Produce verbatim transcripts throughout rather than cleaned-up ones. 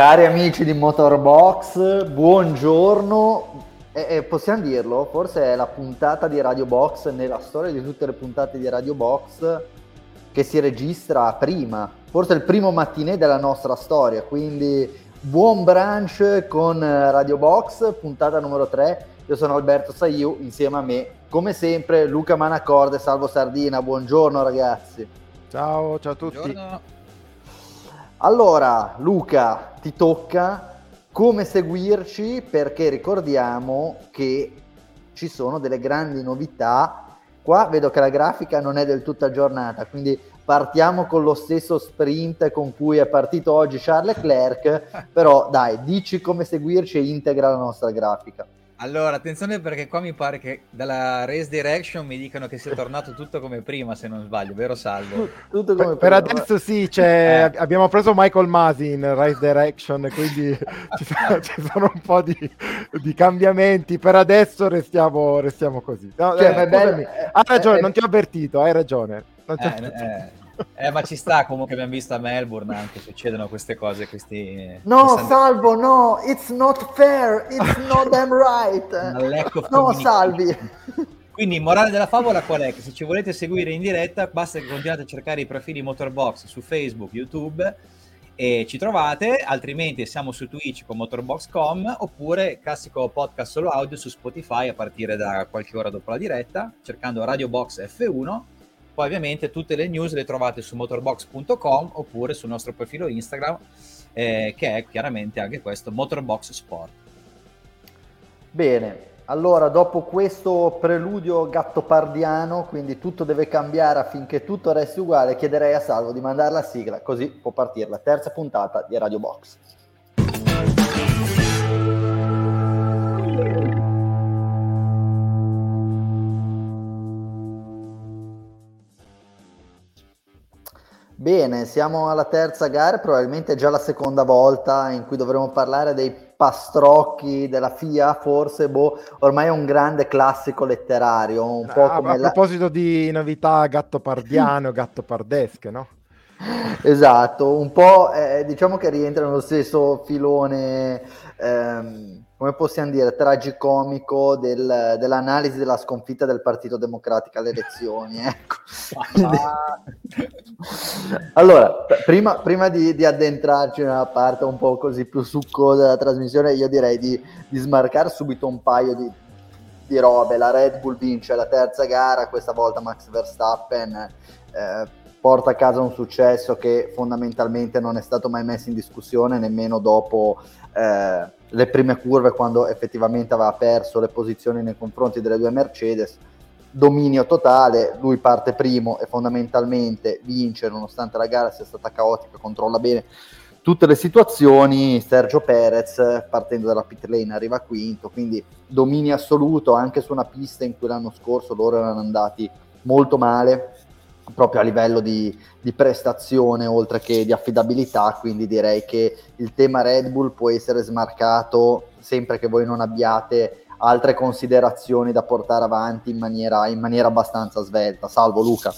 Cari amici di Motorbox, buongiorno. E, e possiamo dirlo, forse è la puntata di Radio Box nella storia di tutte le puntate di Radio Box che si registra prima, forse il primo mattinè della nostra storia, quindi buon brunch con Radio Box, puntata numero tre. Io sono Alberto Saiu, insieme a me come sempre Luca Manacorda e Salvo Sardina. Buongiorno ragazzi. Ciao, ciao a tutti. Buongiorno. Allora Luca, ti tocca come seguirci, perché ricordiamo che ci sono delle grandi novità. Qua vedo che la grafica non è del tutto aggiornata, quindi partiamo con lo stesso sprint con cui è partito oggi Charles Leclerc, però dai, dici come seguirci e integra la nostra grafica. Allora, attenzione, perché qua mi pare che dalla race direction mi dicano che sia tornato tutto come prima, se non sbaglio, vero Salvo? Tutto come per, prima. Per adesso sì, cioè, eh. abbiamo preso Michael Masi in race direction, quindi ci, sono, ci sono un po' di, di cambiamenti. Per adesso restiamo, restiamo così. No, cioè, eh, bello, hai ragione, eh, non ti ho avvertito, hai ragione. Non ti ho avvertito. Eh, Eh, ma ci sta, comunque abbiamo visto a Melbourne anche succedono queste cose, questi... No, questi... Salvo, no, it's not fair, it's not damn right. No, Salvi. Quindi morale della favola qual è? Che se ci volete seguire in diretta basta che continuate a cercare i profili Motorbox su Facebook, YouTube e ci trovate, altrimenti siamo su Twitch con motorbox punto com oppure classico podcast solo audio su Spotify a partire da qualche ora dopo la diretta, cercando Radio Box F uno. Poi ovviamente tutte le news le trovate su motorbox punto com oppure sul nostro profilo Instagram, eh, che è chiaramente anche questo, Motorbox Sport. Bene, allora dopo questo preludio gattopardiano, quindi tutto deve cambiare affinché tutto resti uguale, chiederei a Salvo di mandare la sigla, così può partire la terza puntata di Radio Box. Bene, siamo alla terza gara, probabilmente è già la seconda volta in cui dovremo parlare dei pastrocchi della F I A, forse, boh, ormai è un grande classico letterario, un ah, po' come... A la... proposito di novità gattopardiano, gattopardesche, no? Esatto, un po', eh, diciamo che rientra nello stesso filone, ehm, come possiamo dire, tragicomico del, dell'analisi della sconfitta del Partito Democratico alle elezioni. Ecco. Allora, prima, prima di, di addentrarci nella parte un po' così più succosa della trasmissione, io direi di, di smarcare subito un paio di, di robe. La Red Bull vince la terza gara, questa volta Max Verstappen eh, porta a casa un successo che fondamentalmente non è stato mai messo in discussione, nemmeno dopo... Eh, le prime curve, quando effettivamente aveva perso le posizioni nei confronti delle due Mercedes. Dominio totale, lui parte primo e fondamentalmente vince, nonostante la gara sia stata caotica, controlla bene tutte le situazioni. Sergio Perez, partendo dalla pit lane, arriva quinto, quindi dominio assoluto anche su una pista in cui l'anno scorso loro erano andati molto male, proprio a livello di, di prestazione oltre che di affidabilità. Quindi direi che il tema Red Bull può essere smarcato, sempre che voi non abbiate altre considerazioni da portare avanti in maniera, in maniera abbastanza svelta. Salvo, Luca.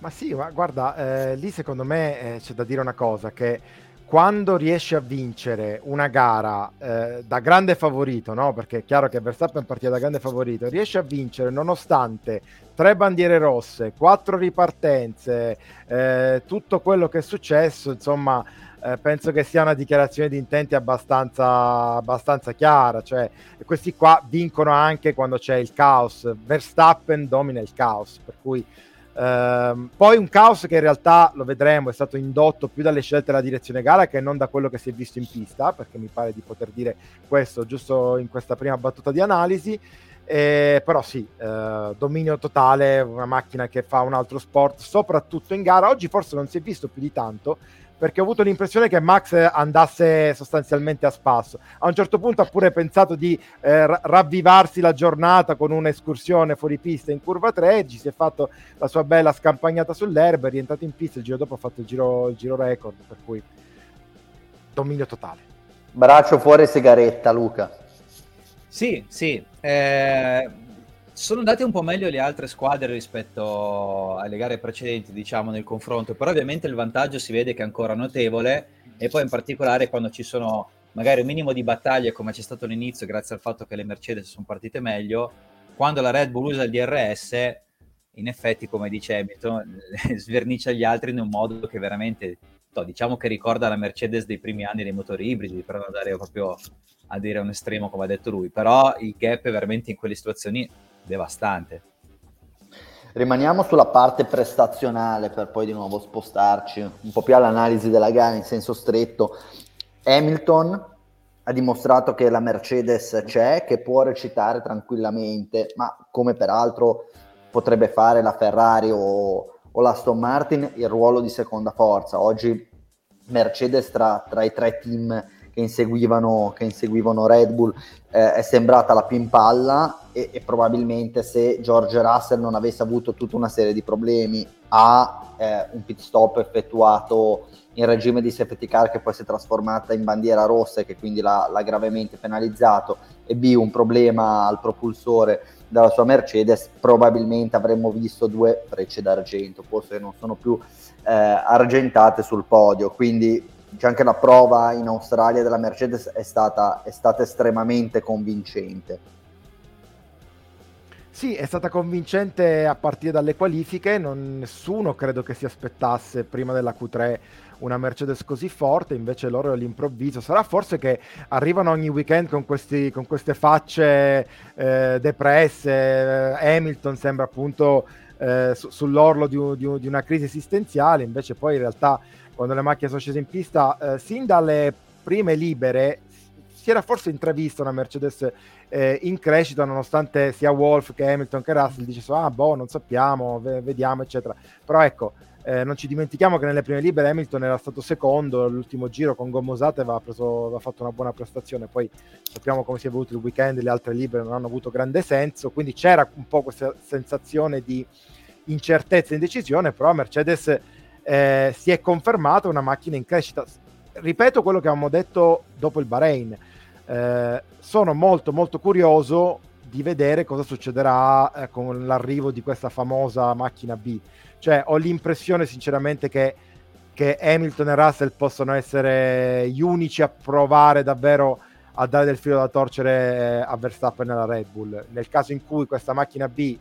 Ma sì, ma guarda, eh, lì secondo me eh, c'è da dire una cosa, che quando riesci a vincere una gara eh, da grande favorito, no? Perché è chiaro che Verstappen partiva da grande favorito, riesci a vincere nonostante tre bandiere rosse, quattro ripartenze, eh, tutto quello che è successo, insomma, eh, penso che sia una dichiarazione di intenti abbastanza, abbastanza chiara. Cioè, questi qua vincono anche quando c'è il caos. Verstappen domina il caos, per cui... Uh, poi un caos che in realtà, lo vedremo, è stato indotto più dalle scelte della direzione gara che non da quello che si è visto in pista, perché mi pare di poter dire questo giusto in questa prima battuta di analisi. Eh, però sì, eh, dominio totale, una macchina che fa un altro sport, soprattutto in gara. Oggi forse non si è visto più di tanto, perché ho avuto l'impressione che Max andasse sostanzialmente a spasso. A un certo punto ha pure pensato di eh, ravvivarsi la giornata con un'escursione fuori pista in curva tre, ci si è fatto la sua bella scampagnata sull'erba, è rientrato in pista, il giro dopo ha fatto il giro, il giro record, per cui dominio totale. Braccio fuori sigaretta, Luca. Sì, sì, eh, sono andate un po' meglio le altre squadre rispetto alle gare precedenti, diciamo, nel confronto, però ovviamente il vantaggio si vede che è ancora notevole, e poi in particolare quando ci sono magari un minimo di battaglie come c'è stato all'inizio, grazie al fatto che le Mercedes sono partite meglio, quando la Red Bull usa il D R S in effetti, come dice Hamilton, svernicia gli altri in un modo che veramente, no, diciamo che ricorda la Mercedes dei primi anni dei motori ibridi, per non andare proprio a dire un estremo come ha detto lui, però il gap è veramente in quelle situazioni devastante. Rimaniamo sulla parte prestazionale per poi di nuovo spostarci un po' più all'analisi della gara in senso stretto. Hamilton ha dimostrato che la Mercedes c'è, che può recitare tranquillamente, ma come peraltro potrebbe fare la Ferrari o, o la Aston Martin, il ruolo di seconda forza. Oggi Mercedes tra, tra i tre team che inseguivano, che inseguivano Red Bull eh, è sembrata la più in palla, e, e probabilmente se George Russell non avesse avuto tutta una serie di problemi a eh, un pit stop effettuato in regime di safety car che poi si è trasformata in bandiera rossa e che quindi l'ha, l'ha gravemente penalizzato, e B, un problema al propulsore dalla sua Mercedes, probabilmente avremmo visto due frecce d'argento, forse non sono più eh, argentate sul podio. Quindi c'è anche la prova in Australia della Mercedes è stata, è stata estremamente convincente. Sì, è stata convincente a partire dalle qualifiche, non, nessuno credo che si aspettasse prima della Q tre una Mercedes così forte, invece loro all'improvviso, sarà forse che arrivano ogni weekend con, questi, con queste facce eh, depresse, Hamilton sembra appunto eh, su, sull'orlo di, di, di una crisi esistenziale, invece poi in realtà quando le macchine sono scese in pista, eh, sin dalle prime libere, si era forse intravista una Mercedes eh, in crescita, nonostante sia Wolff che Hamilton che Russell dicessero ah boh non sappiamo, v- vediamo eccetera, però ecco eh, non ci dimentichiamo che nelle prime libere Hamilton era stato secondo, l'ultimo giro con gomme usate aveva, preso, aveva fatto una buona prestazione, poi sappiamo come si è evoluto il weekend, le altre libere non hanno avuto grande senso, quindi c'era un po' questa sensazione di incertezza e indecisione, però Mercedes eh, si è confermata una macchina in crescita. Ripeto quello che avevamo detto dopo il Bahrain, eh, sono molto molto curioso di vedere cosa succederà eh, con l'arrivo di questa famosa macchina B, cioè ho l'impressione sinceramente che, che Hamilton e Russell possano essere gli unici a provare davvero a dare del filo da torcere a Verstappen e alla Red Bull, nel caso in cui questa macchina B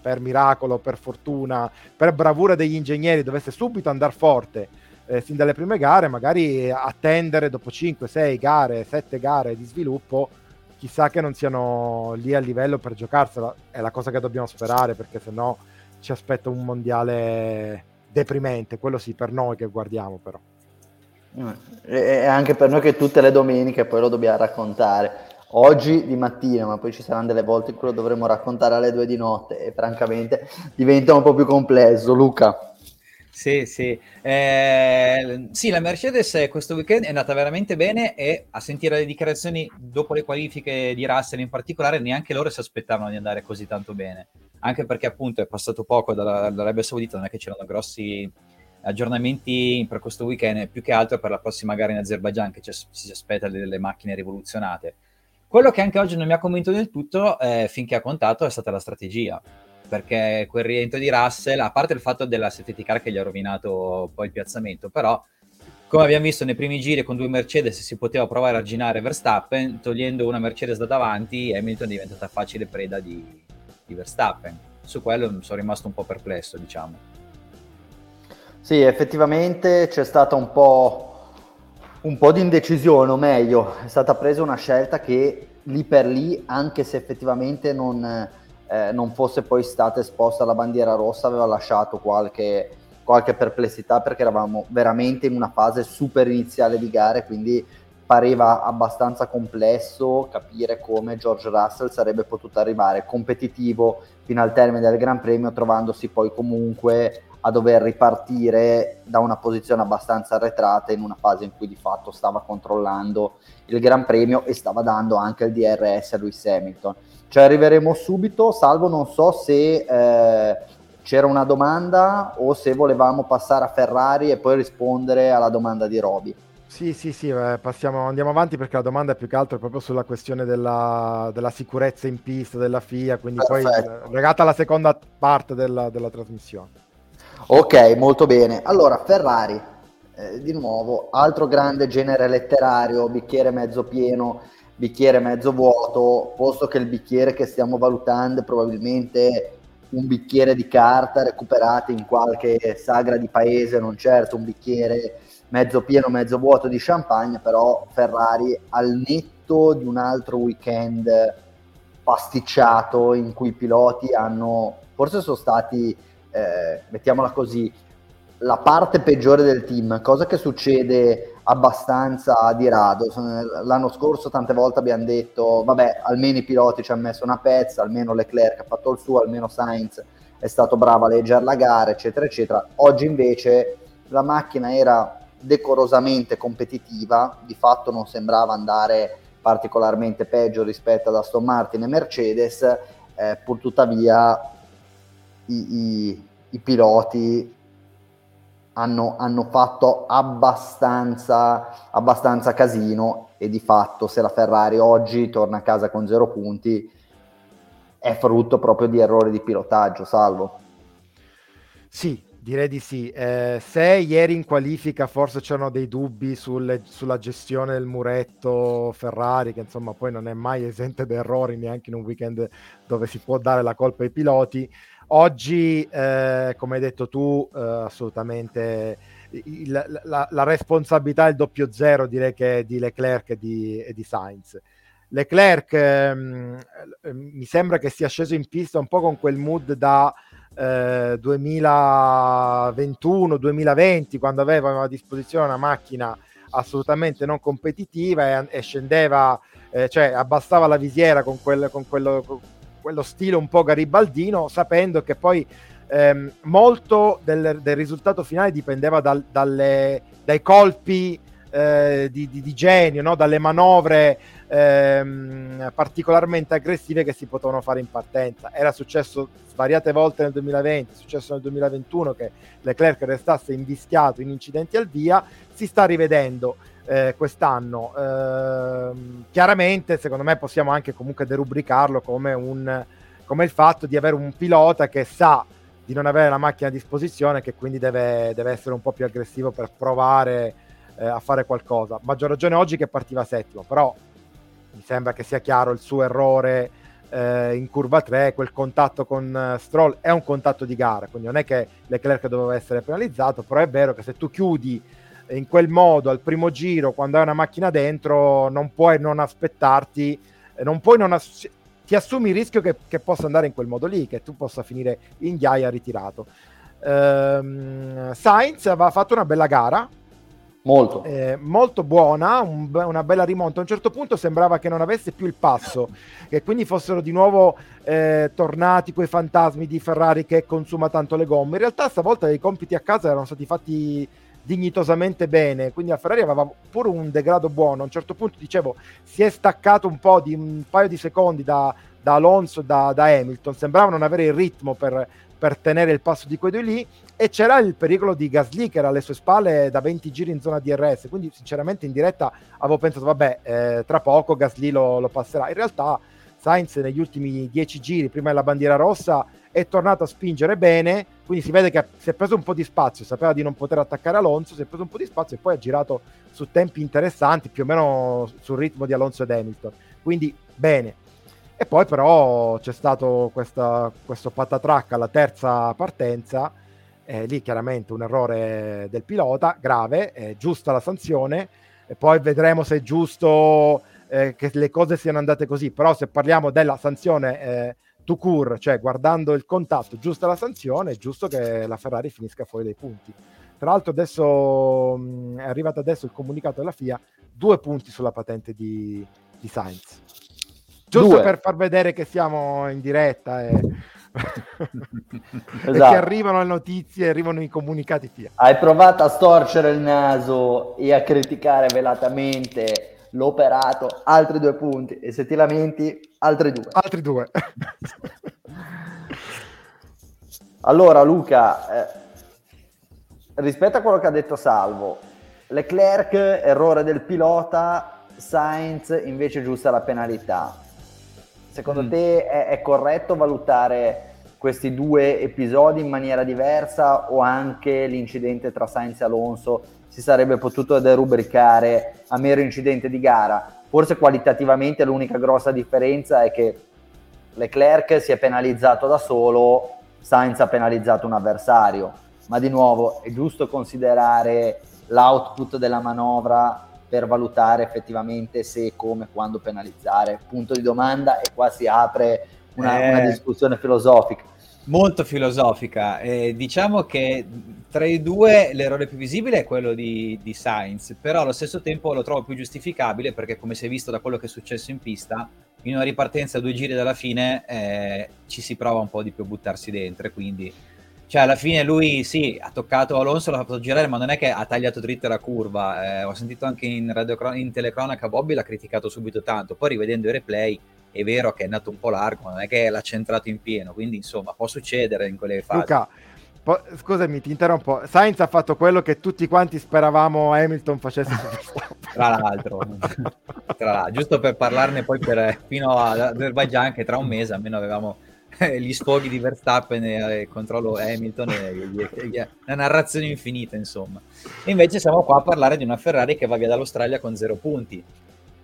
per miracolo, per fortuna, per bravura degli ingegneri dovesse subito andare forte Eh, sin dalle prime gare, magari attendere dopo cinque, sei gare, sette gare di sviluppo, chissà che non siano lì a livello per giocarsela, è la cosa che dobbiamo sperare, perché sennò ci aspetta un mondiale deprimente, quello sì per noi che guardiamo, però e anche per noi che tutte le domeniche poi lo dobbiamo raccontare, oggi di mattina, ma poi ci saranno delle volte in cui lo dovremo raccontare alle due di notte e francamente diventa un po' più complesso. Luca? Sì, sì. Eh, sì, la Mercedes questo weekend è andata veramente bene, e a sentire le dichiarazioni dopo le qualifiche di Russell in particolare, neanche loro si aspettavano di andare così tanto bene, anche perché appunto è passato poco dalla, dall'Arabia Saudita, non è che c'erano grossi aggiornamenti per questo weekend, più che altro per la prossima gara in Azerbaigian che ci, si aspetta delle macchine rivoluzionate. Quello che anche oggi non mi ha convinto del tutto, eh, finché ha contato, è stata la strategia, perché quel rientro di Russell, a parte il fatto della safety car che gli ha rovinato poi il piazzamento, però come abbiamo visto nei primi giri con due Mercedes si poteva provare a arginare Verstappen, togliendo una Mercedes da davanti Hamilton è diventata facile preda di, di Verstappen, su quello sono rimasto un po' perplesso, diciamo. Sì, effettivamente c'è stata un po' un po' di indecisione, o meglio è stata presa una scelta che lì per lì, anche se effettivamente non Eh, non fosse poi stata esposta alla bandiera rossa, aveva lasciato qualche, qualche perplessità, perché eravamo veramente in una fase super iniziale di gare, quindi pareva abbastanza complesso capire come George Russell sarebbe potuto arrivare competitivo fino al termine del Gran Premio, trovandosi poi comunque a dover ripartire da una posizione abbastanza arretrata in una fase in cui di fatto stava controllando il Gran Premio e stava dando anche il D R S a Lewis Hamilton. Ci arriveremo subito, Salvo, non so se eh, c'era una domanda o se volevamo passare a Ferrari e poi rispondere alla domanda di Roby. Sì, sì, sì, eh, passiamo, andiamo avanti perché la domanda è più che altro proprio sulla questione della, della sicurezza in pista della F I A, quindi Perfetto. Poi legata alla seconda parte della, della trasmissione. Ok, molto bene. Allora, Ferrari, eh, di nuovo, altro grande genere letterario, bicchiere mezzo pieno, bicchiere mezzo vuoto, posto che il bicchiere che stiamo valutando è probabilmente un bicchiere di carta recuperato in qualche sagra di paese, non certo un bicchiere mezzo pieno, mezzo vuoto di champagne. Però Ferrari, al netto di un altro weekend pasticciato in cui i piloti hanno, forse sono stati, eh, mettiamola così, la parte peggiore del team, cosa che succede abbastanza di rado. L'anno scorso tante volte abbiamo detto, vabbè, almeno i piloti ci hanno messo una pezza, almeno Leclerc ha fatto il suo, almeno Sainz è stato bravo a leggere la gara, eccetera, eccetera. Oggi invece la macchina era decorosamente competitiva, di fatto non sembrava andare particolarmente peggio rispetto ad Aston Martin e Mercedes, eh, pur tuttavia i, i, i piloti hanno, hanno fatto abbastanza, abbastanza casino, e di fatto se la Ferrari oggi torna a casa con zero punti è frutto proprio di errori di pilotaggio, Salvo. Sì, direi di sì. Eh, se ieri in qualifica forse c'erano dei dubbi sul, sulla gestione del muretto Ferrari, che insomma poi non è mai esente da errori neanche in un weekend dove si può dare la colpa ai piloti, oggi, eh, come hai detto tu, eh, assolutamente il, la, la responsabilità è il doppio zero, direi che è di Leclerc e di, e di Sainz. Leclerc ehm, mi sembra che sia sceso in pista un po' con quel mood da Eh, duemilaventuno duemilaventi, quando aveva a disposizione una macchina assolutamente non competitiva e, e scendeva, eh, cioè abbassava la visiera con, quel, con quello, con quello stile un po' garibaldino, sapendo che poi ehm, molto del, del risultato finale dipendeva dal, dalle, dai colpi eh, di, di, di genio, no? Dalle manovre Ehm, particolarmente aggressive che si potevano fare in partenza. Era successo svariate volte nel duemilaventi, è successo nel duemilaventuno che Leclerc restasse invischiato in incidenti al via. Si sta rivedendo eh, quest'anno, ehm, chiaramente secondo me possiamo anche comunque derubricarlo come, un, come il fatto di avere un pilota che sa di non avere la macchina a disposizione, che quindi deve, deve essere un po' più aggressivo per provare eh, a fare qualcosa. Maggior ragione oggi che partiva settimo, però mi sembra che sia chiaro il suo errore eh, in curva tre, quel contatto con uh, Stroll è un contatto di gara, quindi non è che Leclerc doveva essere penalizzato, però è vero che se tu chiudi in quel modo al primo giro quando hai una macchina dentro non puoi non aspettarti, non puoi non ass- ti assumi il rischio che, che possa andare in quel modo lì, che tu possa finire in ghiaia ritirato. Ehm, Sainz aveva fatto una bella gara, Molto. Eh, molto buona, un, una bella rimonta. A un certo punto sembrava che non avesse più il passo, che quindi fossero di nuovo eh, tornati quei fantasmi di Ferrari che consuma tanto le gomme. In realtà stavolta i compiti a casa erano stati fatti dignitosamente bene, quindi la Ferrari aveva pure un degrado buono. A un certo punto, dicevo, si è staccato un po' di un paio di secondi da, da Alonso, da, da Hamilton, sembrava non avere il ritmo per... per tenere il passo di quei due lì, e c'era il pericolo di Gasly che era alle sue spalle da venti giri in zona D R S, quindi sinceramente in diretta avevo pensato vabbè, eh, tra poco Gasly lo, lo passerà. In realtà Sainz negli ultimi dieci giri, prima della bandiera rossa, è tornato a spingere bene, quindi si vede che si è preso un po' di spazio, sapeva di non poter attaccare Alonso, si è preso un po' di spazio e poi ha girato su tempi interessanti, più o meno sul ritmo di Alonso ed Hamilton, quindi bene. E poi però c'è stato questa, questo patatracca alla terza partenza, eh, lì chiaramente un errore del pilota, grave, eh, giusta la sanzione, e poi vedremo se è giusto eh, che le cose siano andate così, però se parliamo della sanzione eh, tout court, cioè guardando il contatto, giusta la sanzione, è giusto che la Ferrari finisca fuori dai punti. Tra l'altro adesso mh, è arrivato adesso il comunicato della F I A, due punti sulla patente di, di Sainz. Giusto due. Per far vedere che siamo in diretta e, esatto. E che arrivano le notizie, arrivano i comunicati F I A. Hai provato a storcere il naso e a criticare velatamente l'operato, altri due punti, e se ti lamenti, altri due. Altri due. Allora Luca, eh, rispetto a quello che ha detto Salvo, Leclerc, errore del pilota, Sainz invece giusta la penalità. Secondo mm. te è, è corretto valutare questi due episodi in maniera diversa, o anche l'incidente tra Sainz e Alonso si sarebbe potuto derubricare a mero incidente di gara? Forse qualitativamente l'unica grossa differenza è che Leclerc si è penalizzato da solo, Sainz ha penalizzato un avversario, ma di nuovo è giusto considerare l'output della manovra per valutare effettivamente se e come quando penalizzare, punto di domanda. E qua si apre una, eh, una discussione filosofica, molto filosofica. Eh, diciamo che tra i due l'errore più visibile è quello di, di Sainz, però allo stesso tempo lo trovo più giustificabile, perché come si è visto da quello che è successo in pista, in una ripartenza a due giri dalla fine eh, ci si prova un po' di più a buttarsi dentro, quindi cioè alla fine lui sì, ha toccato Alonso, l'ha fatto girare, ma non è che ha tagliato dritta la curva. Eh, ho sentito anche in, radiocron- in telecronaca Bobby l'ha criticato subito tanto, poi rivedendo i replay è vero che è andato un po' largo, ma non è che l'ha centrato in pieno, quindi insomma può succedere in quelle fasi. Luca, po- scusami ti interrompo, Sainz ha fatto quello che tutti quanti speravamo Hamilton facesse tra l'altro tra l'altro, giusto per parlarne poi per, fino ad Azerbaigian, che tra un mese almeno avevamo eh, gli sfoghi di Verstappen e il controllo Hamilton e, e, e una narrazione infinita insomma. E invece siamo qua a parlare di una Ferrari che va via dall'Australia con zero punti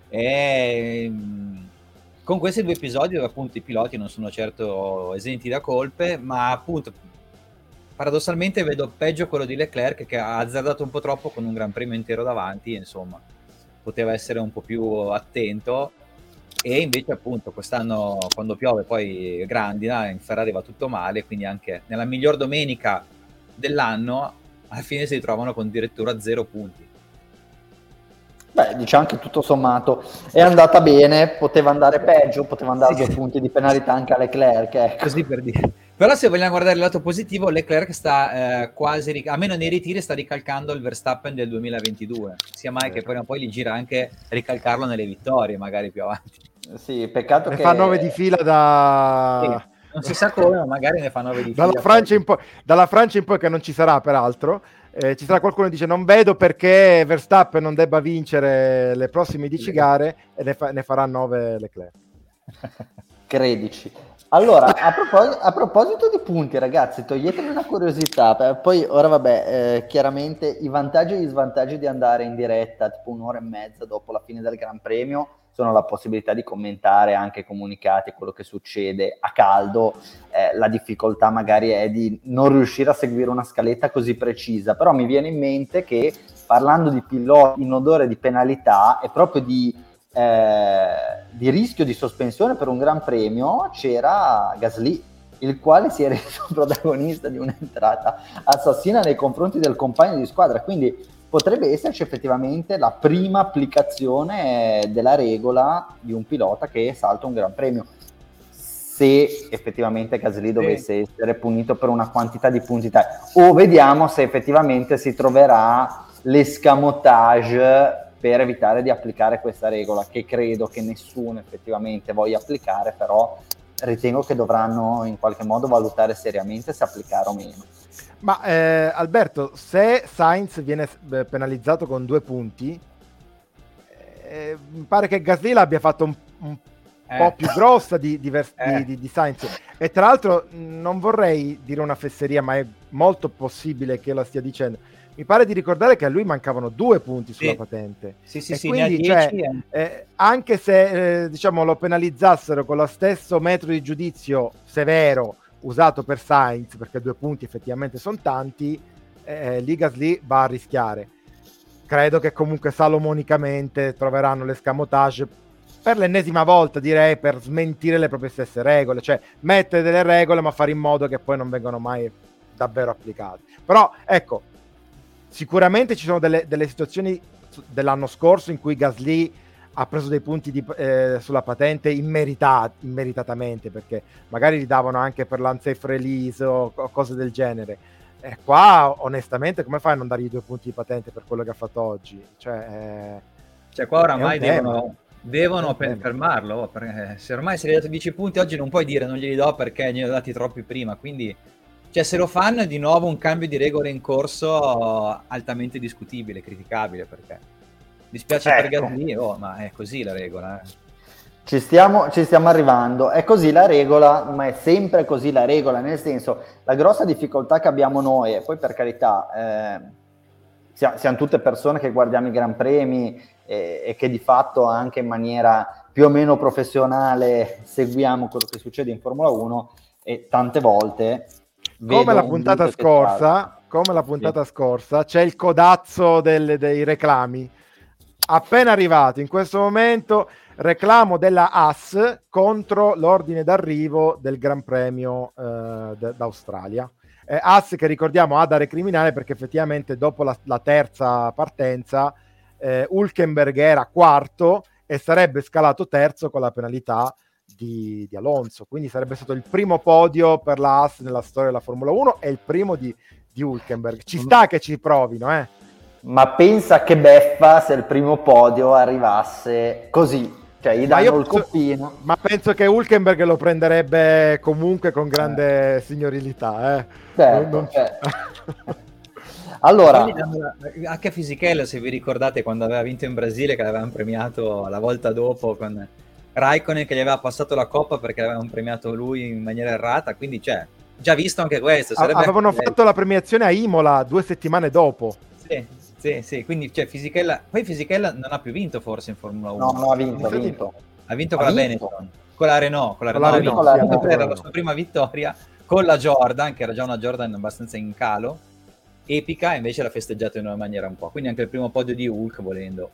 e... con questi due episodi dove appunto i piloti non sono certo esenti da colpe, ma appunto paradossalmente vedo peggio quello di Leclerc, che ha azzardato un po' troppo con un Gran Premio intero davanti, insomma poteva essere un po' più attento. E invece appunto quest'anno quando piove poi grandina, in Ferrari va tutto male, quindi anche nella miglior domenica dell'anno alla fine si ritrovano con addirittura zero punti. Beh, diciamo che tutto sommato è andata bene, poteva andare peggio, poteva andare sì, a due punti di penalità anche a Leclerc. Ecco. Così per dire. Però se vogliamo guardare il lato positivo, Leclerc sta eh, quasi, ric- almeno nei ritiri, sta ricalcando il Verstappen del duemilaventidue, sia mai che prima o poi gli gira anche ricalcarlo nelle vittorie, magari più avanti. Sì, peccato ne che... fa nove di fila da... Sì, non si sa come, ma magari ne fa nove di fila. Dalla Francia in poi, dalla Francia in poi che non ci sarà peraltro. Eh, ci sarà qualcuno che dice non vedo perché Verstappen non debba vincere le prossime dieci gare, e ne, fa- ne farà nove Leclerc. Credici. Allora, a, propos- a proposito di punti, ragazzi, toglietemi una curiosità, per- poi ora vabbè, eh, chiaramente i vantaggi e gli svantaggi di andare in diretta tipo un'ora e mezza dopo la fine del Gran Premio sono la possibilità di commentare anche comunicati, quello che succede a caldo. Eh, la difficoltà magari è di non riuscire a seguire una scaletta così precisa, però mi viene in mente che parlando di piloti in odore di penalità e proprio di, eh, di rischio di sospensione per un Gran Premio, c'era Gasly, il quale si è reso protagonista di un'entrata assassina nei confronti del compagno di squadra, quindi potrebbe esserci effettivamente la prima applicazione della regola di un pilota che salta un Gran Premio, se effettivamente Gasly dovesse sì. essere punito per una quantità di punti tali. O vediamo se effettivamente si troverà l'escamotage per evitare di applicare questa regola, che credo che nessuno effettivamente voglia applicare, però ritengo che dovranno in qualche modo valutare seriamente se applicare o meno. Ma eh, Alberto, se Sainz viene penalizzato con due punti, eh, mi pare che Gasly l'abbia fatto un, un eh. po' più grossa di, di, vers- eh. di, di Sainz. E tra l'altro non vorrei dire una fesseria, ma è molto possibile che la stia dicendo. Mi pare di ricordare che a lui mancavano due punti sulla sì. patente. Sì, sì, e sì, quindi, dieci, cioè, eh. Eh, anche se eh, diciamo lo penalizzassero con lo stesso metro di giudizio severo usato per Sainz, perché due punti effettivamente sono tanti, eh, lì Gasly va a rischiare. Credo che comunque salomonicamente troveranno l'escamotage per l'ennesima volta, direi, per smentire le proprie stesse regole, cioè mettere delle regole ma fare in modo che poi non vengano mai davvero applicate. Però ecco, sicuramente ci sono delle, delle situazioni dell'anno scorso in cui Gasly ha preso dei punti di, eh, sulla patente immerita- immeritatamente, perché magari li davano anche per l'unsafe release o, o cose del genere. E qua onestamente come fai a non dargli due punti di patente per quello che ha fatto oggi? Cioè, eh, cioè qua oramai devono, devono per fermarlo, perché se ormai se gli hai dato dieci punti oggi non puoi dire non glieli do perché ne ho dati troppi prima, quindi Cioè, se lo fanno è di nuovo un cambio di regole in corso altamente discutibile, criticabile, perché dispiace ecco. per Gasly, oh, ma è così la regola. Eh. Ci stiamo, ci stiamo arrivando, è così la regola, ma è sempre così la regola, nel senso, la grossa difficoltà che abbiamo noi, e poi per carità, eh, siamo, siamo tutte persone che guardiamo i Gran Premi e, e che di fatto anche in maniera più o meno professionale seguiamo quello che succede in Formula uno, e tante volte... Come la puntata scorsa, come la puntata sì. scorsa, c'è il codazzo delle, dei reclami. Appena arrivato, in questo momento, reclamo della Haas contro l'ordine d'arrivo del Gran Premio eh, d- d'Australia. Eh, Haas che ricordiamo ha da recriminare perché effettivamente dopo la, la terza partenza eh, Hülkenberg era quarto e sarebbe scalato terzo con la penalità Di, di Alonso, quindi sarebbe stato il primo podio per la Haas nella storia della Formula uno e il primo di, di Hülkenberg. Ci sta che ci provino, eh. Ma pensa che beffa se il primo podio arrivasse così, cioè gli danno il copino. Ma penso che Hülkenberg lo prenderebbe comunque con grande eh. signorilità, eh. Certo, non... certo. Allora, anche a Fisichella, se vi ricordate, quando aveva vinto in Brasile, che l'avevano premiato la volta dopo con Raikkonen che gli aveva passato la coppa perché l'avevano premiato lui in maniera errata, quindi cioè, già visto anche questo. Sarebbe avevano anche... fatto la premiazione a Imola due settimane dopo. Sì, sì, sì, quindi cioè, Fisichella... Poi Fisichella non ha più vinto forse in Formula uno. No, no, ha vinto, ha vinto. Ha vinto con ha la vinto. Benetton, con la Renault, con la Renault, Renault, Renault, Renault, Renault. Era la sua prima vittoria con la Jordan, che era già una Jordan abbastanza in calo, epica, invece l'ha festeggiato in una maniera un po'. Quindi anche il primo podio di Hulk, volendo.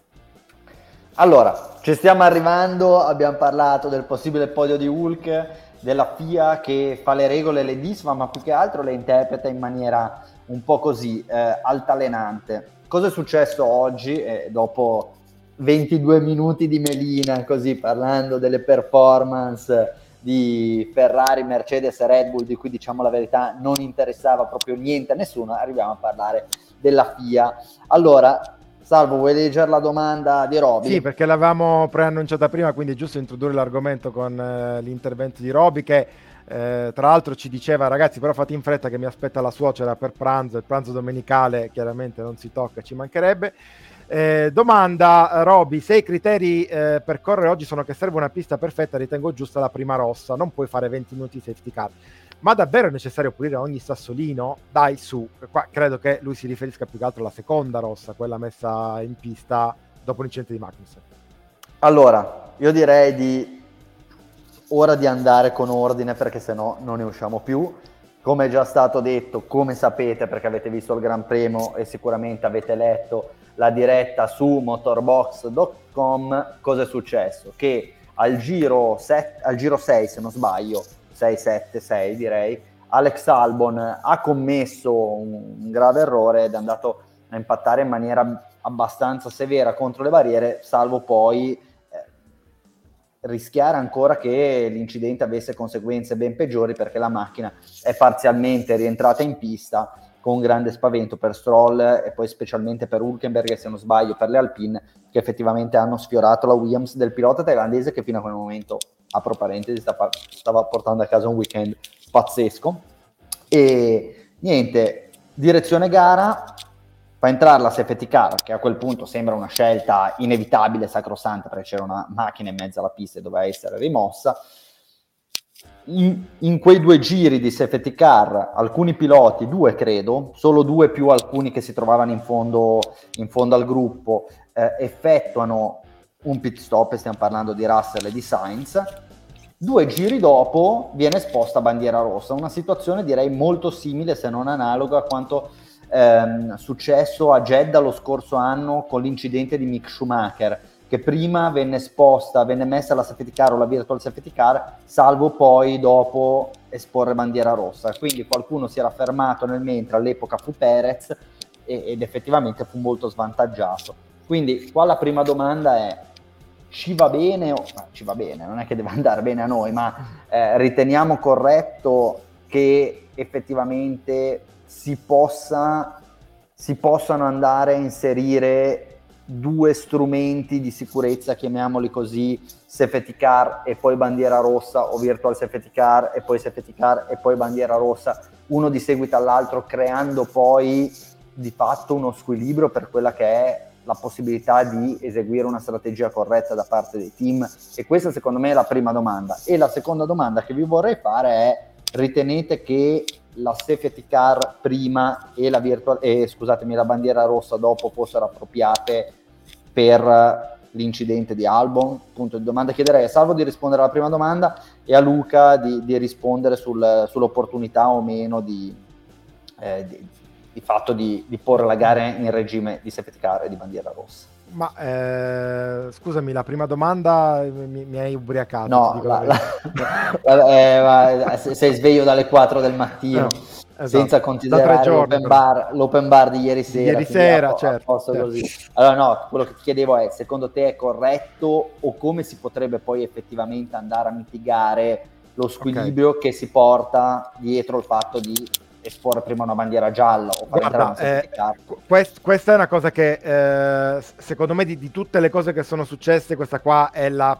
Allora, ci stiamo arrivando, abbiamo parlato del possibile podio di Hulk, della F I A che fa le regole, le disfa, ma più che altro le interpreta in maniera un po' così, eh, altalenante. Cosa è successo oggi? Eh, dopo ventidue minuti di melina, così, parlando delle performance di Ferrari, Mercedes e Red Bull, di cui, diciamo la verità, non interessava proprio niente a nessuno, arriviamo a parlare della F I A. Allora... Salvo, vuoi leggere la domanda di Roby? Sì, perché l'avevamo preannunciata prima, quindi è giusto introdurre l'argomento con eh, l'intervento di Roby, che eh, tra l'altro ci diceva: ragazzi, però fate in fretta che mi aspetta la suocera per pranzo, il pranzo domenicale chiaramente non si tocca, ci mancherebbe. Eh, domanda Roby: se i criteri eh, per correre oggi sono che serve una pista perfetta, ritengo giusta la prima rossa, non puoi fare venti minuti di safety car, ma davvero è necessario pulire ogni sassolino? Dai su. Qua credo che lui si riferisca più che altro alla seconda rossa, quella messa in pista dopo l'incidente di Magnussen. Allora, io direi di ora di andare con ordine, perché sennò non ne usciamo più. Come è già stato detto, come sapete, perché avete visto il Gran Premio e sicuramente avete letto la diretta su motorbox punto com, cosa è successo? Che al giro set, al giro sei, se non sbaglio, sei sette sei direi, Alex Albon ha commesso un grave errore ed è andato a impattare in maniera abbastanza severa contro le barriere, salvo poi eh, rischiare ancora che l'incidente avesse conseguenze ben peggiori, perché la macchina è parzialmente rientrata in pista, con grande spavento per Stroll e poi specialmente per Hülkenberg, se non sbaglio per le Alpine, che effettivamente hanno sfiorato la Williams del pilota thailandese, che fino a quel momento, apro parentesi, stava, stava portando a casa un weekend pazzesco. E niente, direzione gara, fa entrare la safety car, che a quel punto sembra una scelta inevitabile, sacrosanta, perché c'era una macchina in mezzo alla pista e doveva essere rimossa. In, in quei due giri di safety car, alcuni piloti, due credo, solo due più alcuni che si trovavano in fondo, in fondo al gruppo, eh, effettuano un pit stop, e stiamo parlando di Russell e di Sainz. Due giri dopo viene esposta bandiera rossa, una situazione direi molto simile, se non analoga, a quanto ehm, successo a Jeddah lo scorso anno con l'incidente di Mick Schumacher, che prima venne esposta, venne messa la safety car o la virtual safety car, salvo poi dopo esporre bandiera rossa. Quindi qualcuno si era fermato nel mentre, all'epoca fu Perez, e, ed effettivamente fu molto svantaggiato. Quindi qua la prima domanda è: ci va bene, o, ma ci va bene, non è che deve andare bene a noi, ma eh, riteniamo corretto che effettivamente si possa, si possano andare a inserire due strumenti di sicurezza, chiamiamoli così, safety car e poi bandiera rossa, o virtual safety car e poi safety car e poi bandiera rossa, uno di seguito all'altro, creando poi di fatto uno squilibrio per quella che è la possibilità di eseguire una strategia corretta da parte dei team. E questa secondo me è la prima domanda. E la seconda domanda che vi vorrei fare è: ritenete che la safety car prima e la virtual eh, scusatemi la bandiera rossa dopo fossero appropriate per l'incidente di Albon? Punto di domanda. Chiederei a Salvo di rispondere alla prima domanda e a Luca di, di rispondere sul, sull'opportunità o meno di, eh, di, di fatto di, di porre la gara in regime di safety car e di bandiera rossa. Ma eh, scusami, la prima domanda mi, mi hai ubriacato. No, la, la, la, eh, sei sveglio dalle quattro del mattino, no, esatto, senza considerare l'open bar, l'open bar di ieri sera. Ieri sera, certo, certo. Così. Allora no, quello che ti chiedevo è: secondo te è corretto, o come si potrebbe poi effettivamente andare a mitigare lo squilibrio, okay, che si porta dietro il fatto di esporre prima una bandiera gialla o fare entrare una eh, quest, questa è una cosa che eh, secondo me di, di tutte le cose che sono successe questa qua è la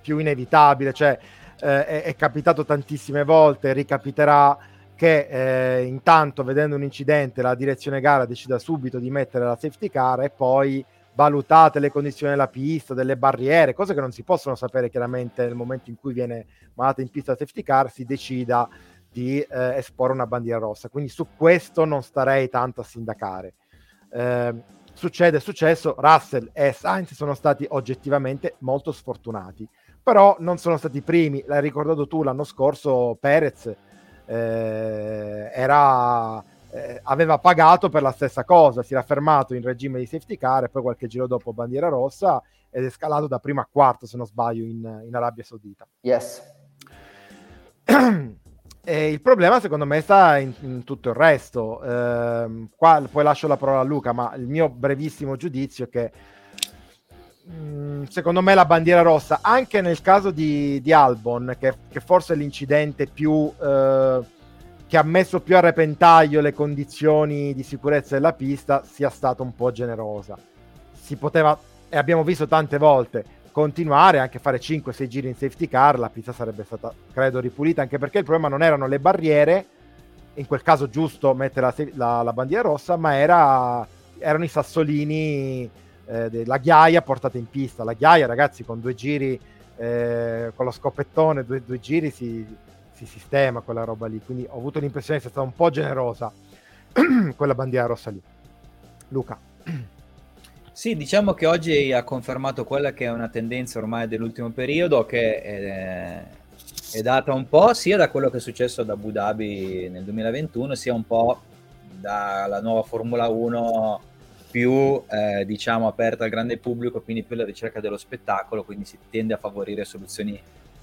più inevitabile, cioè eh, è, è capitato tantissime volte, ricapiterà, che eh, intanto vedendo un incidente la direzione gara decida subito di mettere la safety car e poi valutate le condizioni della pista, delle barriere, cose che non si possono sapere chiaramente nel momento in cui viene mandata in pista la safety car, si decida di eh, esporre una bandiera rossa. Quindi su questo non starei tanto a sindacare. Eh, succede, è successo, Russell e Sainz sono stati oggettivamente molto sfortunati, però non sono stati i primi. L'hai ricordato tu l'anno scorso, Perez eh, era, eh, aveva pagato per la stessa cosa, si era fermato in regime di safety car e poi qualche giro dopo bandiera rossa ed è scalato da prima a quarto, se non sbaglio, in, in Arabia Saudita. Yes. E il problema secondo me sta in, in tutto il resto. Eh, qua poi lascio la parola a Luca, ma il mio brevissimo giudizio è che mh, secondo me la bandiera rossa, anche nel caso di, di Albon, che, che forse è l'incidente più eh, che ha messo più a repentaglio le condizioni di sicurezza della pista, sia stata un po' generosa. Si poteva, e abbiamo visto tante volte, continuare anche a fare cinque sei giri in safety car, la pista sarebbe stata, credo, ripulita, anche perché il problema non erano le barriere, in quel caso giusto mettere la, la, la bandiera rossa, ma era, erano i sassolini, eh, la ghiaia portata in pista. La ghiaia, ragazzi, con due giri, eh, con lo scopettone, due, due giri si, si sistema quella roba lì, quindi ho avuto l'impressione che sia stata un po' generosa quella bandiera rossa lì. Luca. Sì, diciamo che oggi ha confermato quella che è una tendenza ormai dell'ultimo periodo, che è, è data un po' sia da quello che è successo ad Abu Dhabi nel duemilaventuno, sia un po' dalla nuova Formula uno più eh, diciamo aperta al grande pubblico, quindi più alla ricerca dello spettacolo, quindi si tende a favorire soluzioni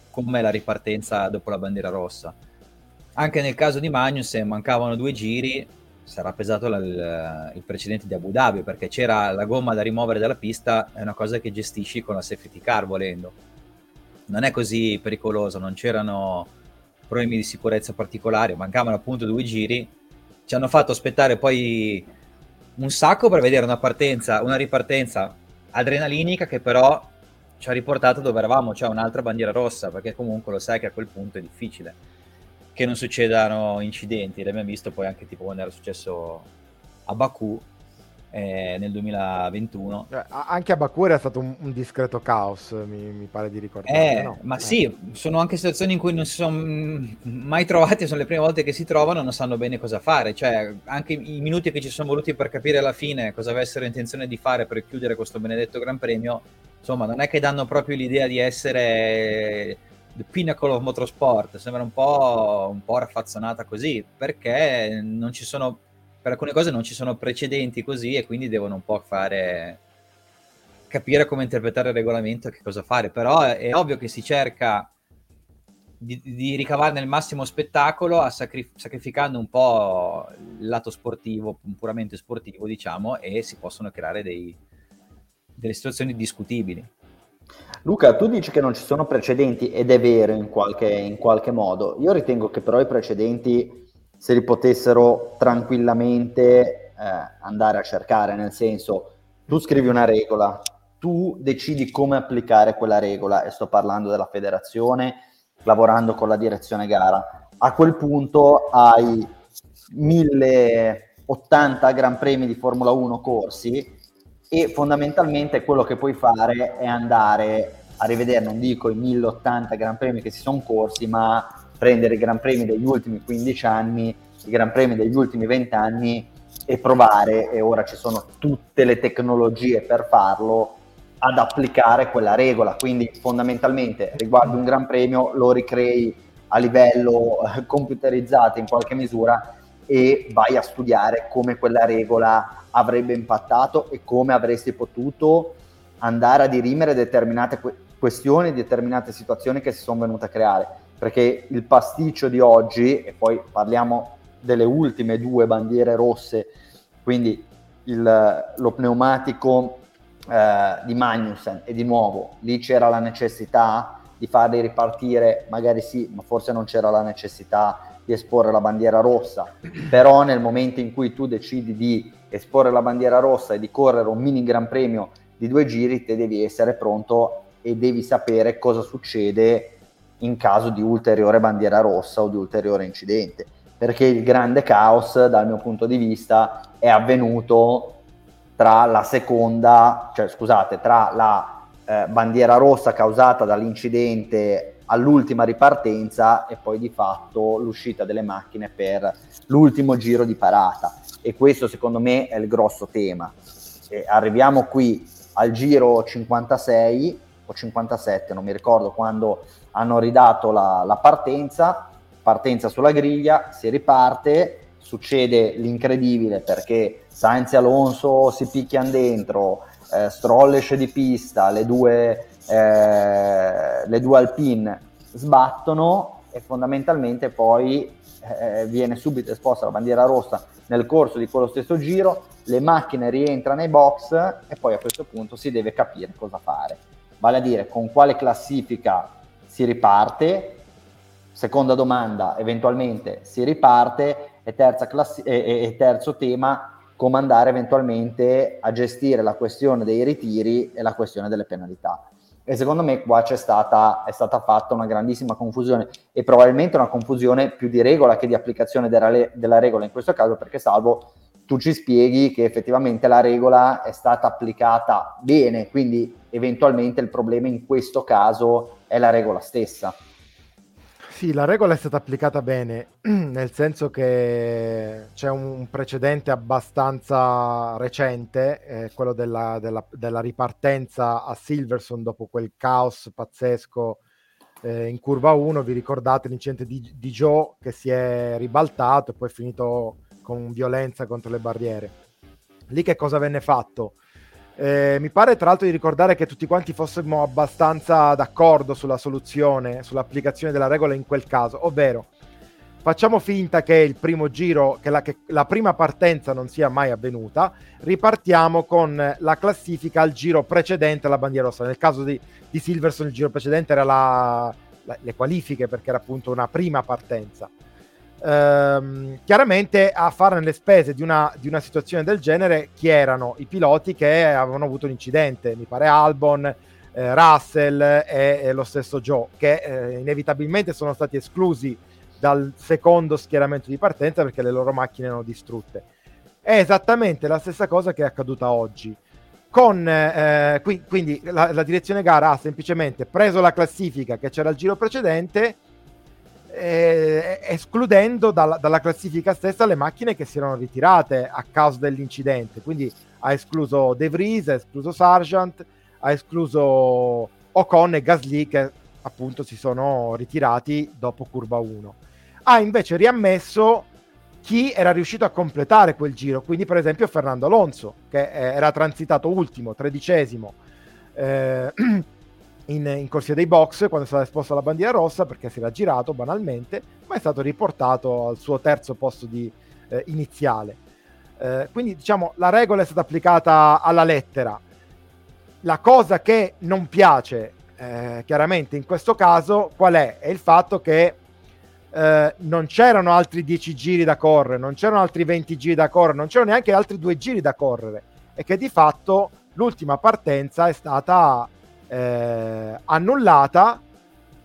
come la ripartenza dopo la bandiera rossa. Anche nel caso di Magnussen mancavano due giri, sarà pesato la, il, il precedente di Abu Dhabi, perché c'era la gomma da rimuovere dalla pista, è una cosa che gestisci con la safety car volendo, non è così pericoloso, non c'erano problemi di sicurezza particolari, mancavano appunto due giri, ci hanno fatto aspettare poi un sacco per vedere una partenza, una ripartenza adrenalinica che però ci ha riportato dove eravamo, cioè un'altra bandiera rossa, perché comunque lo sai che a quel punto è difficile che non succedano incidenti. L'abbiamo visto poi anche tipo quando era successo a Baku eh, nel duemilaventuno. Eh, anche a Baku era stato un, un discreto caos, mi, mi pare di ricordare. Eh, no? Ma eh. sì, sono anche situazioni in cui non si sono mai trovati, sono le prime volte che si trovano, non sanno bene cosa fare. Cioè, anche i minuti che ci sono voluti per capire alla fine cosa avessero intenzione di fare per chiudere questo benedetto Gran Premio, insomma, non è che danno proprio l'idea di essere the pinnacle of motorsport, sembra un po', un po' raffazzonata così, perché non ci sono, per alcune cose non ci sono precedenti così, e quindi devono un po' fare capire come interpretare il regolamento e che cosa fare. Però è ovvio che si cerca di, di ricavarne il massimo spettacolo a sacri- sacrificando un po' il lato sportivo, puramente sportivo diciamo, e si possono creare dei, delle situazioni discutibili. Luca, tu dici che non ci sono precedenti, ed è vero in qualche, in qualche modo. Io ritengo che però i precedenti se li potessero tranquillamente eh, andare a cercare, nel senso, tu scrivi una regola, tu decidi come applicare quella regola, e sto parlando della federazione lavorando con la direzione gara. A quel punto hai mille ottanta Gran Premi di Formula uno corsi e fondamentalmente quello che puoi fare è andare a rivedere, non dico i mille ottanta Gran Premi che si sono corsi, ma prendere i Gran Premi degli ultimi quindici anni, i Gran Premi degli ultimi venti anni e provare, e ora ci sono tutte le tecnologie per farlo, ad applicare quella regola. Quindi fondamentalmente riguardo un Gran Premio lo ricrei a livello computerizzato in qualche misura e vai a studiare come quella regola avrebbe impattato e come avresti potuto andare a dirimere determinate que- questioni, determinate situazioni che si sono venute a creare, perché il pasticcio di oggi, e poi parliamo delle ultime due bandiere rosse, quindi il, lo pneumatico eh, di Magnussen, e di nuovo lì c'era la necessità di farli ripartire, magari sì, ma forse non c'era la necessità di esporre la bandiera rossa, però nel momento in cui tu decidi di esporre la bandiera rossa e di correre un mini Gran Premio di due giri, te devi essere pronto e devi sapere cosa succede in caso di ulteriore bandiera rossa o di ulteriore incidente, perché il grande caos dal mio punto di vista è avvenuto tra la seconda, cioè scusate, tra la eh, bandiera rossa causata dall'incidente all'ultima ripartenza e poi di fatto l'uscita delle macchine per l'ultimo giro di parata. E questo secondo me è il grosso tema. E arriviamo qui al giro cinquantasei o cinquantasette, non mi ricordo, quando hanno ridato la, la partenza partenza sulla griglia, si riparte, succede l'incredibile perché Sainz e Alonso si picchiano dentro, eh, Stroll esce di pista, le due Eh, le due Alpine sbattono e fondamentalmente poi eh, viene subito esposta la bandiera rossa nel corso di quello stesso giro, le macchine rientrano ai box e poi a questo punto si deve capire cosa fare, vale a dire con quale classifica si riparte, seconda domanda eventualmente si riparte, e, terza classi- e, e terzo tema come andare eventualmente a gestire la questione dei ritiri e la questione delle penalità. E secondo me qua c'è stata, è stata fatta una grandissima confusione, e probabilmente una confusione più di regola che di applicazione della, della regola in questo caso, perché Salvo tu ci spieghi che effettivamente la regola è stata applicata bene, quindi eventualmente il problema in questo caso è la regola stessa. Sì, la regola è stata applicata bene, nel senso che c'è un precedente abbastanza recente, eh, quello della, della, della ripartenza a Silverstone dopo quel caos pazzesco eh, in curva uno. Vi ricordate l'incidente di, di Zhou che si è ribaltato e poi è finito con violenza contro le barriere? Lì che cosa venne fatto? Eh, mi pare tra l'altro di ricordare che tutti quanti fossimo abbastanza d'accordo sulla soluzione, sull'applicazione della regola in quel caso, ovvero facciamo finta che il primo giro, che la, che la prima partenza non sia mai avvenuta, ripartiamo con la classifica al giro precedente alla bandiera rossa. Nel caso di, di Silverstone il giro precedente era la, la, le qualifiche, perché era appunto una prima partenza. Um, chiaramente a farne le spese di una, di una situazione del genere chi erano i piloti che avevano avuto l'incidente, mi pare Albon, eh, Russell e, e lo stesso Zhou, che eh, inevitabilmente sono stati esclusi dal secondo schieramento di partenza perché le loro macchine erano distrutte. È esattamente la stessa cosa che è accaduta oggi con, eh, qui, quindi la, la direzione gara ha semplicemente preso la classifica che c'era al giro precedente, Eh, escludendo dalla, dalla classifica stessa le macchine che si erano ritirate a causa dell'incidente. Quindi ha escluso De Vries, ha escluso Sargent, ha escluso Ocon e Gasly, che appunto si sono ritirati dopo curva uno. Ha invece riammesso chi era riuscito a completare quel giro, quindi per esempio Fernando Alonso, che era transitato ultimo, tredicesimo eh, In, in corsia dei box quando è stata esposta la bandiera rossa, perché si era girato banalmente, ma è stato riportato al suo terzo posto di eh, iniziale. Eh, quindi diciamo la regola è stata applicata alla lettera. La cosa che non piace eh, chiaramente in questo caso qual è? È il fatto che eh, non c'erano altri dieci giri da correre, non c'erano altri venti giri da correre, non c'erano neanche altri due giri da correre, e che di fatto l'ultima partenza è stata Eh, annullata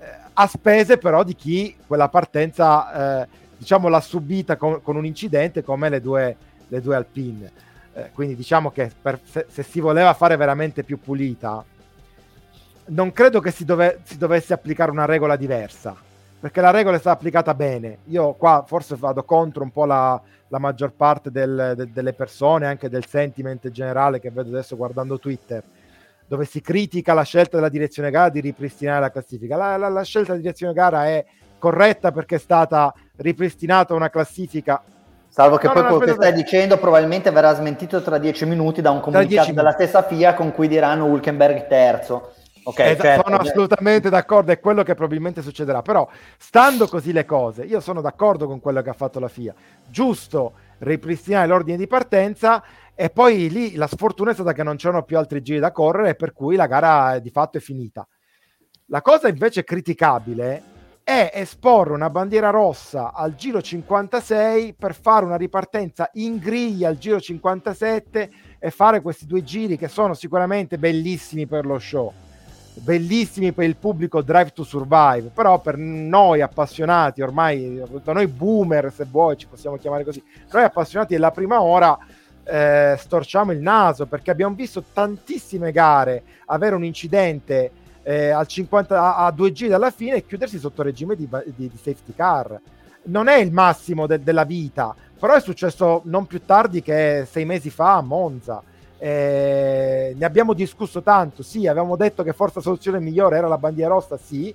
eh, a spese però di chi quella partenza eh, diciamo l'ha subita con, con un incidente come le due, le due Alpine. Eh, quindi diciamo che per, se, se si voleva fare veramente più pulita, non credo che si, dove, si dovesse applicare una regola diversa, perché la regola è stata applicata bene. Io qua forse vado contro un po' la, la maggior parte del, de, delle persone, anche del sentiment generale che vedo adesso guardando Twitter, dove si critica la scelta della direzione gara di ripristinare la classifica. La, la, la scelta della direzione gara è corretta perché è stata ripristinata una classifica. Salvo che no, poi quello che stai dicendo probabilmente verrà smentito tra dieci minuti da un comunicato della stessa FIA con cui diranno Hülkenberg terzo. Okay, Esa, certo, sono certo. assolutamente d'accordo, è quello che probabilmente succederà, però stando così le cose, io sono d'accordo con quello che ha fatto la FIA, giusto ripristinare l'ordine di partenza, e poi lì la sfortuna è stata che non c'erano più altri giri da correre, per cui la gara di fatto è finita. La cosa invece criticabile è esporre una bandiera rossa al giro cinquantasei per fare una ripartenza in griglia al giro cinquantasette e fare questi due giri che sono sicuramente bellissimi per lo show, bellissimi per il pubblico Drive to Survive, però per noi appassionati, ormai noi boomer, se vuoi ci possiamo chiamare così, noi appassionati della prima ora eh, storciamo il naso, perché abbiamo visto tantissime gare avere un incidente eh, al cinquanta, a, a due giri dalla fine e chiudersi sotto regime di, di, di safety car. Non è il massimo de, della vita, però è successo non più tardi che sei mesi fa a Monza. Eh, ne abbiamo discusso tanto, sì, avevamo detto che forse la soluzione migliore era la bandiera rossa, sì,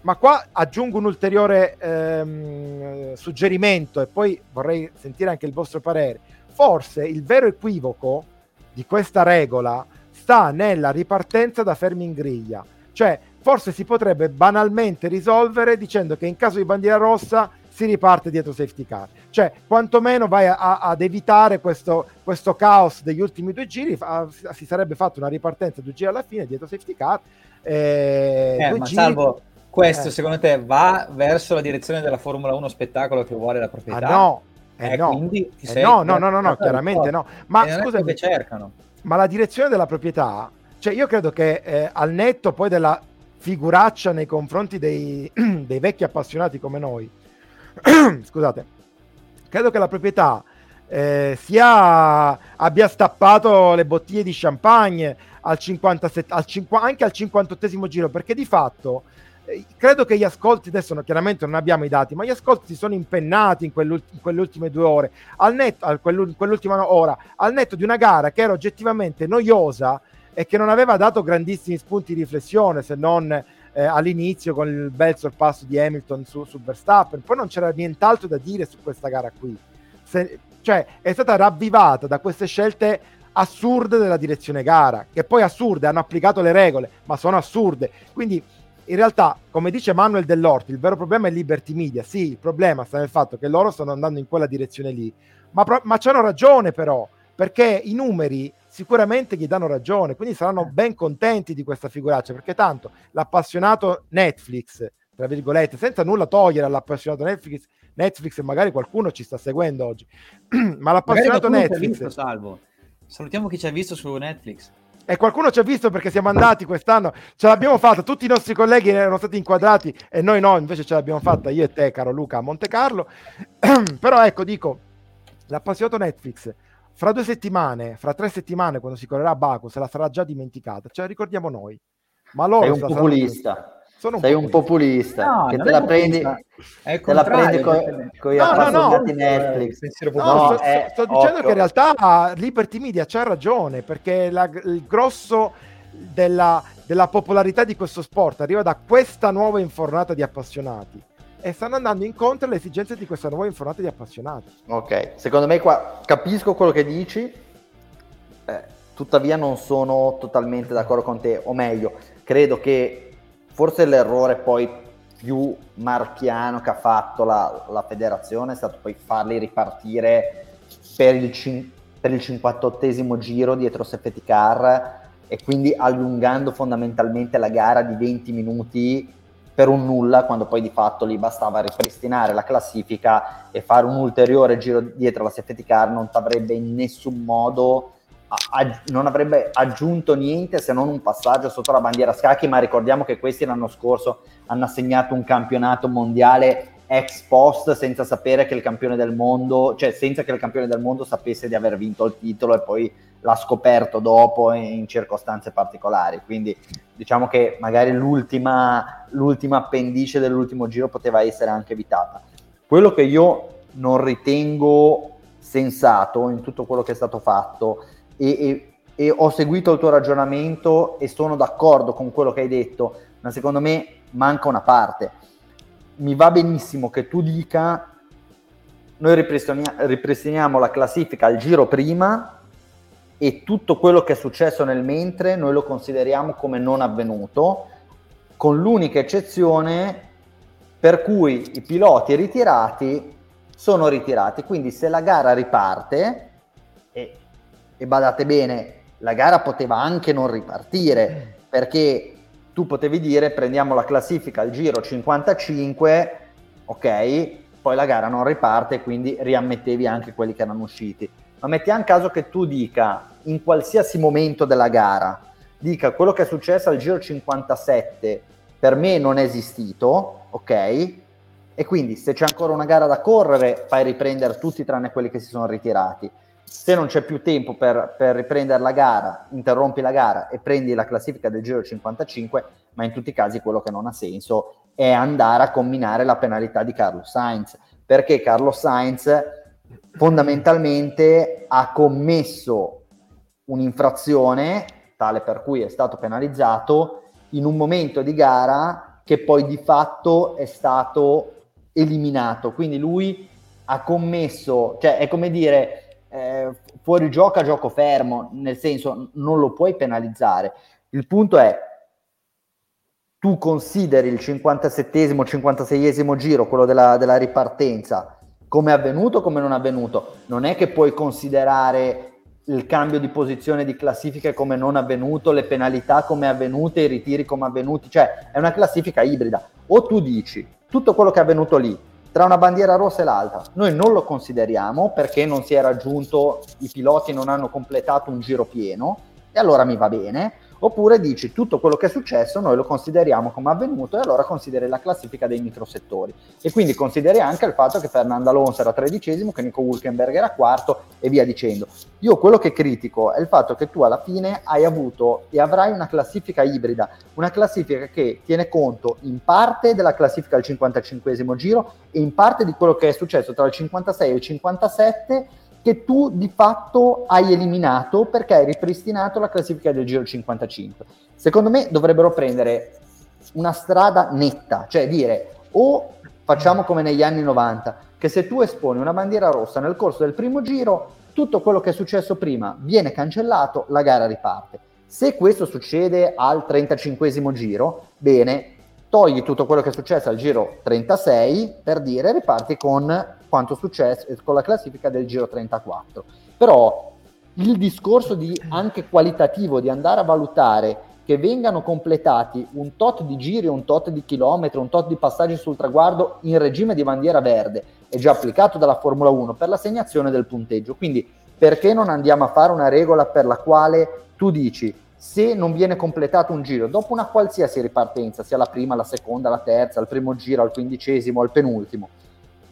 ma qua aggiungo un ulteriore ehm, suggerimento e poi vorrei sentire anche il vostro parere. Forse il vero equivoco di questa regola sta nella ripartenza da fermi in griglia, cioè forse si potrebbe banalmente risolvere dicendo che in caso di bandiera rossa si riparte dietro safety car, cioè quantomeno vai a, a, ad evitare questo, questo caos degli ultimi due giri. A, si sarebbe fatta una ripartenza due giri alla fine dietro safety car eh, eh, due ma giri. Salvo, questo eh. secondo te va verso la direzione della Formula uno spettacolo che vuole la proprietà? Ah, no, eh, eh, no. Quindi ti eh, sei no, no, no, no, no, chiaramente no. Ma scusa, che cercano, ma la direzione della proprietà, cioè io credo che eh, al netto poi della figuraccia nei confronti dei, dei vecchi appassionati come noi scusate, credo che la proprietà eh, sia abbia stappato le bottiglie di champagne al cinquantasette, al cinqu- anche al cinquantottesimo giro, perché di fatto eh, credo che gli ascolti adesso no, chiaramente non abbiamo i dati, ma gli ascolti si sono impennati in, quell'ult- in quelle ultime due ore al netto, al quell'ul- quell'ultima ora al netto di una gara che era oggettivamente noiosa e che non aveva dato grandissimi spunti di riflessione, se non Eh, all'inizio con il bel sorpasso di Hamilton su, su Verstappen. Poi non c'era nient'altro da dire su questa gara qui. Se, cioè è stata ravvivata da queste scelte assurde della direzione gara, che poi assurde, hanno applicato le regole ma sono assurde. Quindi in realtà, come dice Manuel Dell'Orto, il vero problema è Liberty Media. Sì, il problema sta nel fatto che loro stanno andando in quella direzione lì, ma, pro- ma c'hanno ragione però, perché i numeri sicuramente gli danno ragione, quindi saranno ben contenti di questa figuraccia, perché tanto l'appassionato Netflix, tra virgolette, senza nulla togliere all'appassionato Netflix, Netflix e magari qualcuno ci sta seguendo oggi, ma l'appassionato Netflix... Visto, Salvo. Salutiamo chi ci ha visto su Netflix. E qualcuno ci ha visto, perché siamo andati quest'anno, ce l'abbiamo fatta, tutti i nostri colleghi erano stati inquadrati e noi no, invece ce l'abbiamo fatta io e te, caro Luca, a Monte Carlo. Però ecco, dico, l'appassionato Netflix... Fra due settimane, fra tre settimane, quando si correrà a Baku, se la sarà già dimenticata. Ce la ricordiamo noi. Ma loro sei un populista. Sono un sei populista. un populista. No, che te la prendi, te la prendi con, con gli no, appassionati no, no. Netflix. No, no, sto, è, sto dicendo occhio. Che in realtà Liberty Media c'ha ragione, perché la, il grosso della, della popolarità di questo sport arriva da questa nuova infornata di appassionati. E stanno andando incontro alle esigenze di questa nuova infornata di appassionati. Ok, secondo me qua capisco quello che dici, eh, tuttavia non sono totalmente d'accordo con te, o meglio, credo che forse l'errore poi più marchiano che ha fatto la, la federazione è stato poi farli ripartire per il, cin- per il cinquantottesimo giro dietro safety car, e quindi allungando fondamentalmente la gara di venti minuti per un nulla, quando poi di fatto lì bastava ripristinare la classifica e fare un ulteriore giro dietro la safety car non ti avrebbe in nessun modo a, non avrebbe aggiunto niente se non un passaggio sotto la bandiera a scacchi, ma ricordiamo che questi l'anno scorso hanno assegnato un campionato mondiale ex post senza sapere che il campione del mondo, cioè senza che il campione del mondo sapesse di aver vinto il titolo e poi l'ha scoperto dopo in circostanze particolari, quindi diciamo che magari l'ultima, l'ultima appendice dell'ultimo giro poteva essere anche evitata. Quello che io non ritengo sensato in tutto quello che è stato fatto, e, e, e ho seguito il tuo ragionamento e sono d'accordo con quello che hai detto, ma secondo me manca una parte. Mi va benissimo che tu dica noi ripristiniamo, ripristiniamo la classifica al giro prima e tutto quello che è successo nel mentre noi lo consideriamo come non avvenuto, con l'unica eccezione per cui i piloti ritirati sono ritirati, quindi se la gara riparte, e, e badate bene, la gara poteva anche non ripartire, perché tu potevi dire prendiamo la classifica al giro cinquantacinque, ok, poi la gara non riparte, quindi riammettevi anche quelli che erano usciti. Ma mettiamo caso che tu dica, in qualsiasi momento della gara, dica quello che è successo al giro cinquantasette per me non è esistito, ok? E quindi se c'è ancora una gara da correre fai riprendere tutti tranne quelli che si sono ritirati. Se non c'è più tempo per, per riprendere la gara, interrompi la gara e prendi la classifica del giro cinquantacinque, ma in tutti i casi quello che non ha senso è andare a comminare la penalità di Carlos Sainz, perché Carlos Sainz fondamentalmente ha commesso un'infrazione tale per cui è stato penalizzato in un momento di gara che poi di fatto è stato eliminato, quindi lui ha commesso, cioè è come dire eh, fuori gioco a gioco fermo, nel senso non lo puoi penalizzare. Il punto è, tu consideri il cinquantasettesimo, cinquantaseiesimo giro, quello della, della ripartenza, come è avvenuto, come non è avvenuto. Non è che puoi considerare il cambio di posizione di classifica come non avvenuto, le penalità come avvenute, i ritiri come avvenuti, cioè è una classifica ibrida. O tu dici tutto quello che è avvenuto lì, tra una bandiera rossa e l'altra, noi non lo consideriamo perché non si è raggiunto, i piloti non hanno completato un giro pieno, e allora mi va bene. Oppure dici tutto quello che è successo noi lo consideriamo come avvenuto, e allora consideri la classifica dei microsettori, e quindi consideri anche il fatto che Fernando Alonso era tredicesimo, che Nico Hülkenberg era quarto e via dicendo. Io quello che critico è il fatto che tu alla fine hai avuto e avrai una classifica ibrida, una classifica che tiene conto in parte della classifica al cinquantacinquesimo giro e in parte di quello che è successo tra il cinquantasei e il cinquantasette, che tu di fatto hai eliminato perché hai ripristinato la classifica del giro cinquantacinque. Secondo me dovrebbero prendere una strada netta, cioè dire o facciamo come negli anni novanta, che se tu esponi una bandiera rossa nel corso del primo giro, tutto quello che è successo prima viene cancellato, la gara riparte. Se questo succede al trentacinquesimo giro, bene, togli tutto quello che è successo al giro trentasei, per dire, riparti con quanto successo con la classifica del giro trentaquattro. Però il discorso di anche qualitativo, di andare a valutare che vengano completati un tot di giri, un tot di chilometri, un tot di passaggi sul traguardo in regime di bandiera verde, è già applicato dalla Formula uno per l'assegnazione del punteggio. Quindi perché non andiamo a fare una regola per la quale tu dici se non viene completato un giro dopo una qualsiasi ripartenza, sia la prima, la seconda, la terza, al primo giro, al quindicesimo, al penultimo,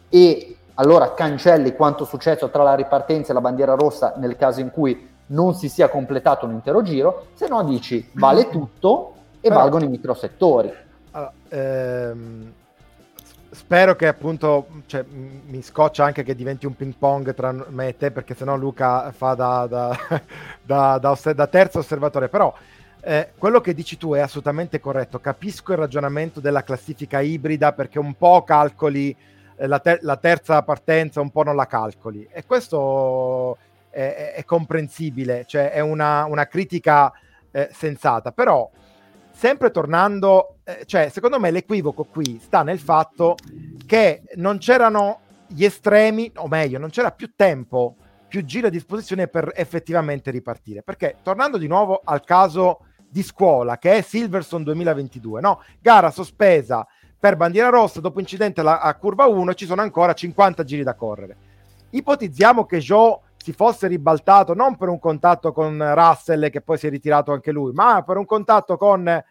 e allora cancelli quanto successo tra la ripartenza e la bandiera rossa nel caso in cui non si sia completato un intero giro, se no dici vale tutto e però, valgono i microsettori. Allora, ehm, spero che appunto, cioè, mi scoccia anche che diventi un ping pong tra me e te, perché sennò Luca fa da, da, da, da, da, da terzo osservatore, però eh, quello che dici tu è assolutamente corretto. Capisco il ragionamento della classifica ibrida, perché un po' calcoli La, ter- la terza partenza un po' non la calcoli, e questo è, è comprensibile, cioè è una, una critica eh, sensata, però sempre tornando, eh, cioè secondo me l'equivoco qui sta nel fatto che non c'erano gli estremi, o meglio non c'era più tempo, più giri a disposizione per effettivamente ripartire, perché tornando di nuovo al caso di scuola che è Silverstone duemilaventidue, no? Gara sospesa per bandiera rossa dopo incidente alla, a curva uno, ci sono ancora cinquanta giri da correre. Ipotizziamo che Zhou si fosse ribaltato non per un contatto con Russell, che poi si è ritirato anche lui, ma per un contatto con eh,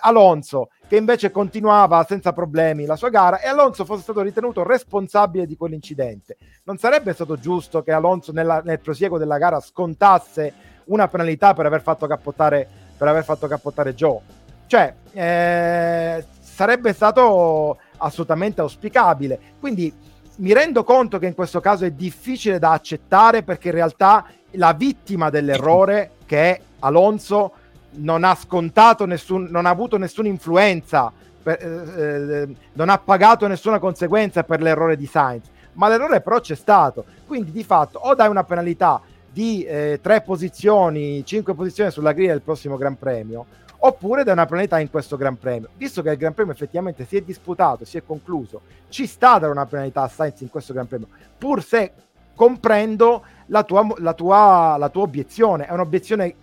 Alonso, che invece continuava senza problemi la sua gara, e Alonso fosse stato ritenuto responsabile di quell'incidente. Non sarebbe stato giusto che Alonso nella, nel prosieguo della gara scontasse una penalità per aver fatto cappottare per aver fatto cappottare Zhou? Cioè, eh, sarebbe stato assolutamente auspicabile. Quindi mi rendo conto che in questo caso è difficile da accettare, perché in realtà la vittima dell'errore, che è Alonso, non ha scontato nessun, non ha avuto nessuna influenza, per, eh, eh, non ha pagato nessuna conseguenza per l'errore di Sainz, ma l'errore però c'è stato. Quindi di fatto o dai una penalità di eh, tre posizioni, cinque posizioni sulla griglia del prossimo Gran Premio, oppure da una penalità in questo Gran Premio. Visto che il Gran Premio effettivamente si è disputato, si è concluso, ci sta a dare una penalità a Sainz in questo Gran Premio, pur se comprendo la tua, la tua, la tua obiezione, è un'obiezione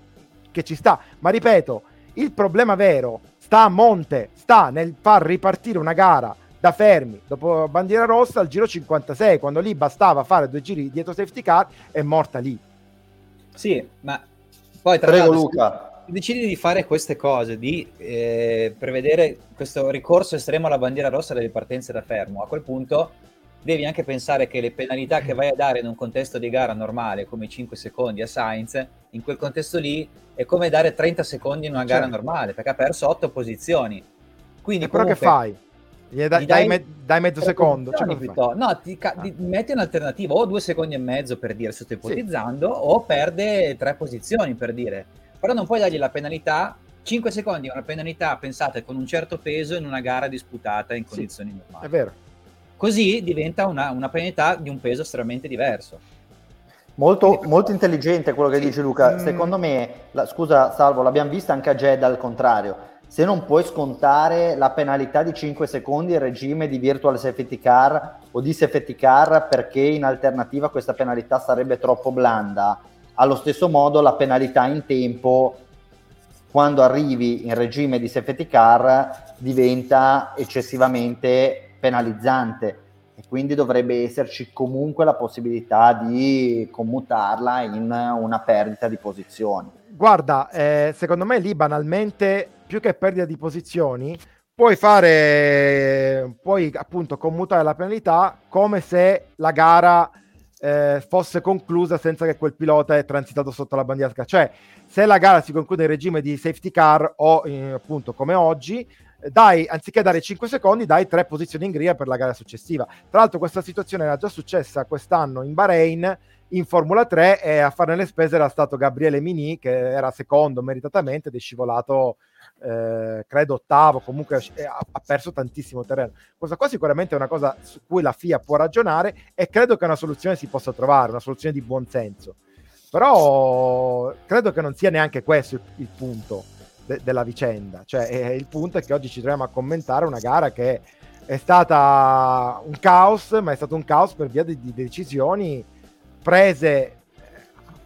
che ci sta, ma ripeto, il problema vero sta a monte, sta nel far ripartire una gara da fermi dopo bandiera rossa al giro cinquantasei, quando lì bastava fare due giri dietro safety car, è morta lì. Sì, ma poi tra prego Luca, decidi di fare queste cose, di eh, prevedere questo ricorso estremo alla bandiera rossa delle partenze da fermo, a quel punto devi anche pensare che le penalità che vai a dare in un contesto di gara normale, come cinque secondi a Sainz, in quel contesto lì è come dare trenta secondi in una gara, certo, normale, perché ha perso otto posizioni. Quindi e però comunque, che fai? Gli dai, gli dai, me- dai mezzo secondo, cioè no, ti, ca- ti metti un'alternativa, o due secondi e mezzo per dire, sto ipotizzando, sì, o perde tre posizioni per dire, però non puoi dargli la penalità. Cinque secondi è una penalità pensata con un certo peso in una gara disputata in condizioni, sì, normali, è vero, così diventa una, una penalità di un peso estremamente diverso. Molto, molto intelligente quello che, sì, dice Luca. Mm. Secondo me, la, scusa Salvo, l'abbiamo vista anche a Jeddah al contrario. Se non puoi scontare la penalità di cinque secondi in regime di virtual safety car o di safety car, perché in alternativa questa penalità sarebbe troppo blanda, allo stesso modo la penalità in tempo, quando arrivi in regime di safety car, diventa eccessivamente penalizzante, e quindi dovrebbe esserci comunque la possibilità di commutarla in una perdita di posizioni. Guarda, eh, secondo me lì banalmente, più che perdita di posizioni, puoi fare, puoi appunto commutare la penalità come se la gara eh, fosse conclusa senza che quel pilota è transitato sotto la bandiera. Cioè, se la gara si conclude in regime di safety car o eh, appunto come oggi, dai, anziché dare cinque secondi, dai tre posizioni in griglia per la gara successiva. Tra l'altro questa situazione era già successa quest'anno in Bahrain, in Formula tre, e a farne le spese era stato Gabriele Mini, che era secondo meritatamente ed è scivolato eh, credo ottavo, comunque ha, ha perso tantissimo terreno. Questa qua sicuramente è una cosa su cui la F I A può ragionare, e credo che una soluzione si possa trovare, una soluzione di buon senso, però credo che non sia neanche questo il, il punto de- della vicenda. Cioè eh, il punto è che oggi ci troviamo a commentare una gara che è stata un caos, ma è stato un caos per via di, di decisioni prese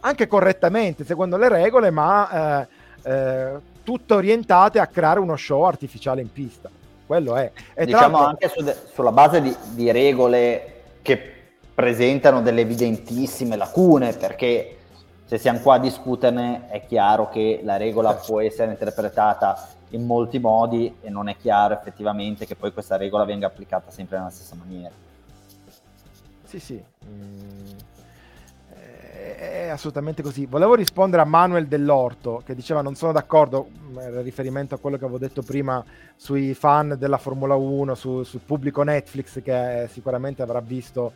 anche correttamente secondo le regole, ma eh, eh, tutte orientate a creare uno show artificiale in pista. Quello è, e diciamo anche su de- sulla base di, di regole che presentano delle evidentissime lacune, perché se siamo qua a discuterne è chiaro che la regola può essere interpretata in molti modi, e non è chiaro effettivamente che poi questa regola venga applicata sempre nella stessa maniera. Sì, sì, mm. È assolutamente così. Volevo rispondere a Manuel Dell'Orto, che diceva non sono d'accordo, in riferimento a quello che avevo detto prima sui fan della Formula uno, su, sul pubblico Netflix, che sicuramente avrà visto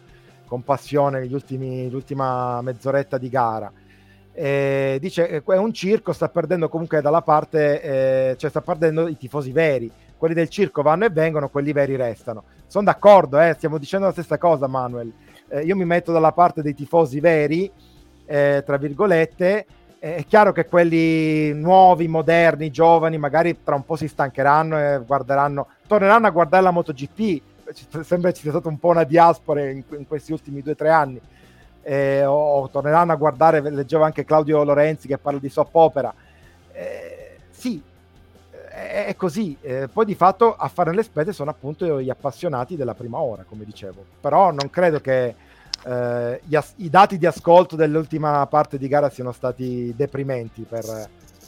con passione gli ultimi, l'ultima mezz'oretta di gara. E dice è un circo, sta perdendo comunque dalla parte, eh, cioè sta perdendo i tifosi veri, quelli del circo vanno e vengono, quelli veri restano. Sono d'accordo, eh, stiamo dicendo la stessa cosa, Manuel. Eh, io mi metto dalla parte dei tifosi veri, Eh, tra virgolette. Eh, è chiaro che quelli nuovi, moderni, giovani, magari tra un po' si stancheranno e guarderanno, torneranno a guardare la MotoGP. Sembra ci sia stata un po' una diaspora in, in questi ultimi due o tre anni. Eh, o, o torneranno a guardare, leggevo anche Claudio Lorenzi che parla di soap opera. Eh, sì, è, è così. Eh, poi di fatto a fare le spese sono appunto gli appassionati della prima ora, come dicevo. Però non credo che eh, gli as- i dati di ascolto dell'ultima parte di gara siano stati deprimenti per,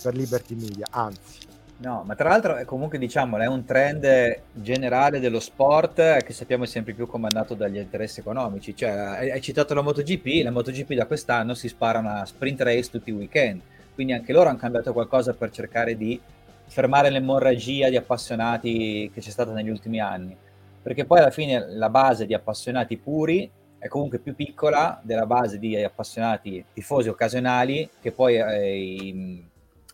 per Liberty Media, anzi. No, ma tra l'altro comunque diciamolo, è un trend generale dello sport che sappiamo è sempre più comandato dagli interessi economici. Cioè, hai citato la MotoGP, la MotoGP da quest'anno si spara una sprint race tutti i weekend, quindi anche loro hanno cambiato qualcosa per cercare di fermare l'emorragia di appassionati che c'è stata negli ultimi anni, perché poi alla fine la base di appassionati puri è comunque più piccola della base di appassionati tifosi occasionali che poi... Eh,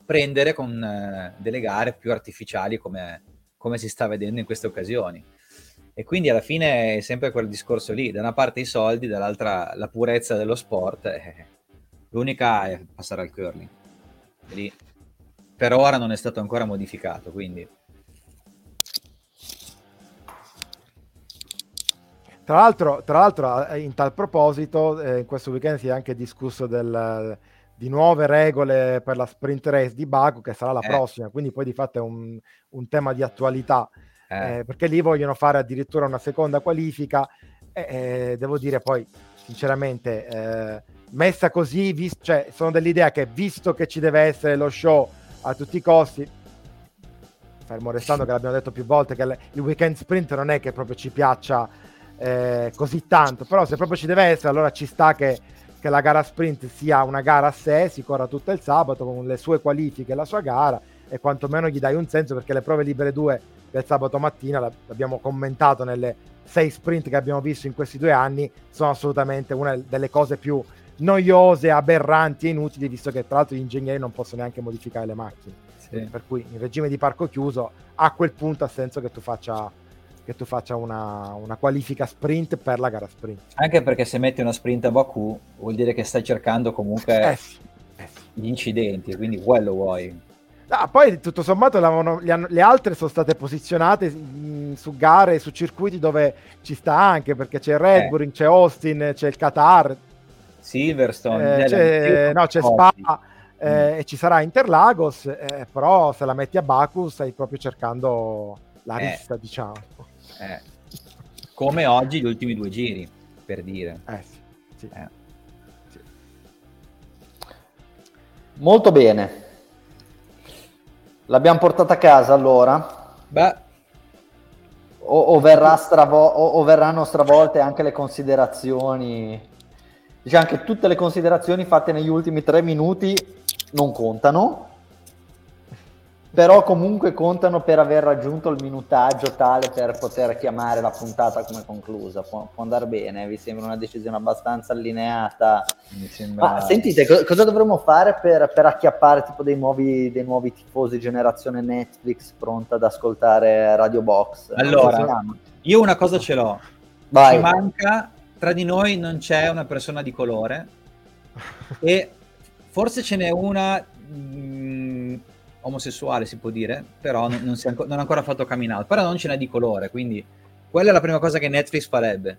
prendere con eh, delle gare più artificiali come, come si sta vedendo in queste occasioni. E quindi alla fine è sempre quel discorso lì, da una parte i soldi, dall'altra la purezza dello sport, eh, l'unica è passare al curling. E lì per ora non è stato ancora modificato, quindi. Tra l'altro, tra l'altro in tal proposito, eh, in questo weekend si è anche discusso del... di nuove regole per la sprint race di Baku, che sarà la eh. prossima, quindi poi di fatto è un, un tema di attualità, eh. Eh, perché lì vogliono fare addirittura una seconda qualifica e eh, devo dire poi sinceramente eh, messa così, vis- cioè, sono dell'idea che visto che ci deve essere lo show a tutti i costi, fermo restando che l'abbiamo detto più volte che le- il weekend sprint non è che proprio ci piaccia eh, così tanto, però se proprio ci deve essere allora ci sta che che la gara sprint sia una gara a sé, si corra tutto il sabato con le sue qualifiche e la sua gara, e quantomeno gli dai un senso, perché le prove libere due del sabato mattina, l'abbiamo commentato nelle sei sprint che abbiamo visto in questi due anni, sono assolutamente una delle cose più noiose, aberranti e inutili, visto che tra l'altro gli ingegneri non possono neanche modificare le macchine, sì. Per cui in regime di parco chiuso a quel punto ha senso che tu faccia che tu faccia una, una qualifica sprint per la gara sprint. Anche perché se metti uno sprint a Baku vuol dire che stai cercando comunque eh sì, eh sì. gli incidenti, quindi quello vuoi. Ah, poi tutto sommato le, le altre sono state posizionate mh, su gare, su circuiti dove ci sta anche, perché c'è Red Bull, eh. c'è Austin, c'è il Qatar, Silverstone, eh, c'è, no, c'è Spa, eh, mm. e ci sarà Interlagos, eh, però se la metti a Baku stai proprio cercando la eh. rissa, diciamo. Eh, come oggi gli ultimi due giri, per dire. Eh, sì, sì. Eh. Sì. Molto bene. L'abbiamo portata a casa allora? Beh. O, o, verrà stravo- o, o verranno stravolte anche le considerazioni, diciamo, anche tutte le considerazioni fatte negli ultimi tre minuti non contano, però comunque contano per aver raggiunto il minutaggio tale per poter chiamare la puntata come conclusa. Può, può andare bene, vi sembra una decisione abbastanza allineata? Mi sembra... Ma sentite, co- cosa dovremmo fare per, per acchiappare tipo dei nuovi, dei nuovi tifosi generazione Netflix pronta ad ascoltare Radio Box? Allora, io una cosa ce l'ho. Vai. Ci manca, tra di noi non c'è una persona di colore e forse ce n'è una... Mh, omosessuale si può dire, però non, non, si anco, non ha ancora fatto coming out, però non ce n'è di colore, quindi quella è la prima cosa che Netflix farebbe.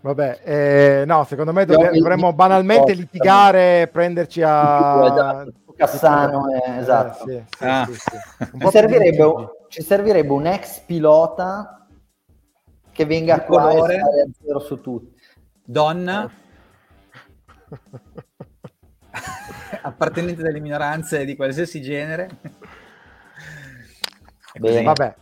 Vabbè, eh, no, secondo me dov- dovremmo banalmente litigare, prenderci a... Esatto, Cassano, eh, esatto. Eh, sì, sì, ah. sì, sì. Ci, servirebbe, ci servirebbe un ex pilota che venga di qua colore. E stare a zero su tutti. Donna... appartenenti dalle minoranze di qualsiasi genere. Bene. Vabbè,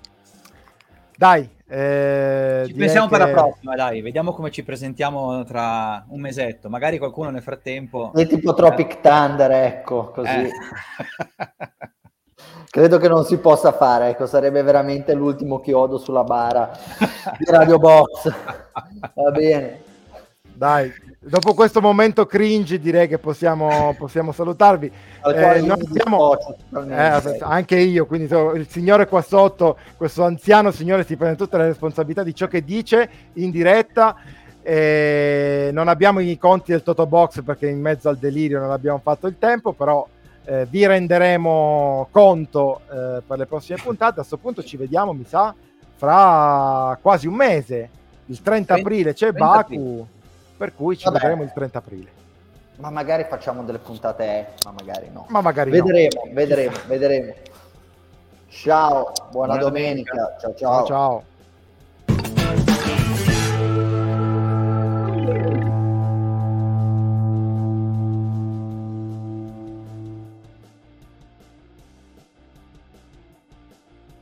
dai, eh, ci pensiamo che... per la prossima, dai, vediamo come ci presentiamo tra un mesetto, magari qualcuno nel frattempo è tipo Tropic Thunder, ecco, così eh. Credo che non si possa fare, ecco, sarebbe veramente l'ultimo chiodo sulla bara di Radio Box. Va bene, dai, dopo questo momento cringe direi che possiamo, possiamo salutarvi. Eh, noi siamo, eh, anche io, quindi il signore qua sotto, questo anziano signore si prende tutta la responsabilità di ciò che dice in diretta. Eh, non abbiamo i conti del Totobox perché in mezzo al delirio non abbiamo fatto il tempo, però eh, vi renderemo conto eh, per le prossime puntate. A questo punto ci vediamo, mi sa, fra quasi un mese, il trenta aprile c'è Baku. Per cui ci Vabbè. vedremo il trenta aprile. Ma magari facciamo delle puntate, eh, ma magari no. Ma magari vedremo, no. vedremo, vedremo. Ciao, buona, buona domenica. domenica. Ciao, ciao. ciao, ciao.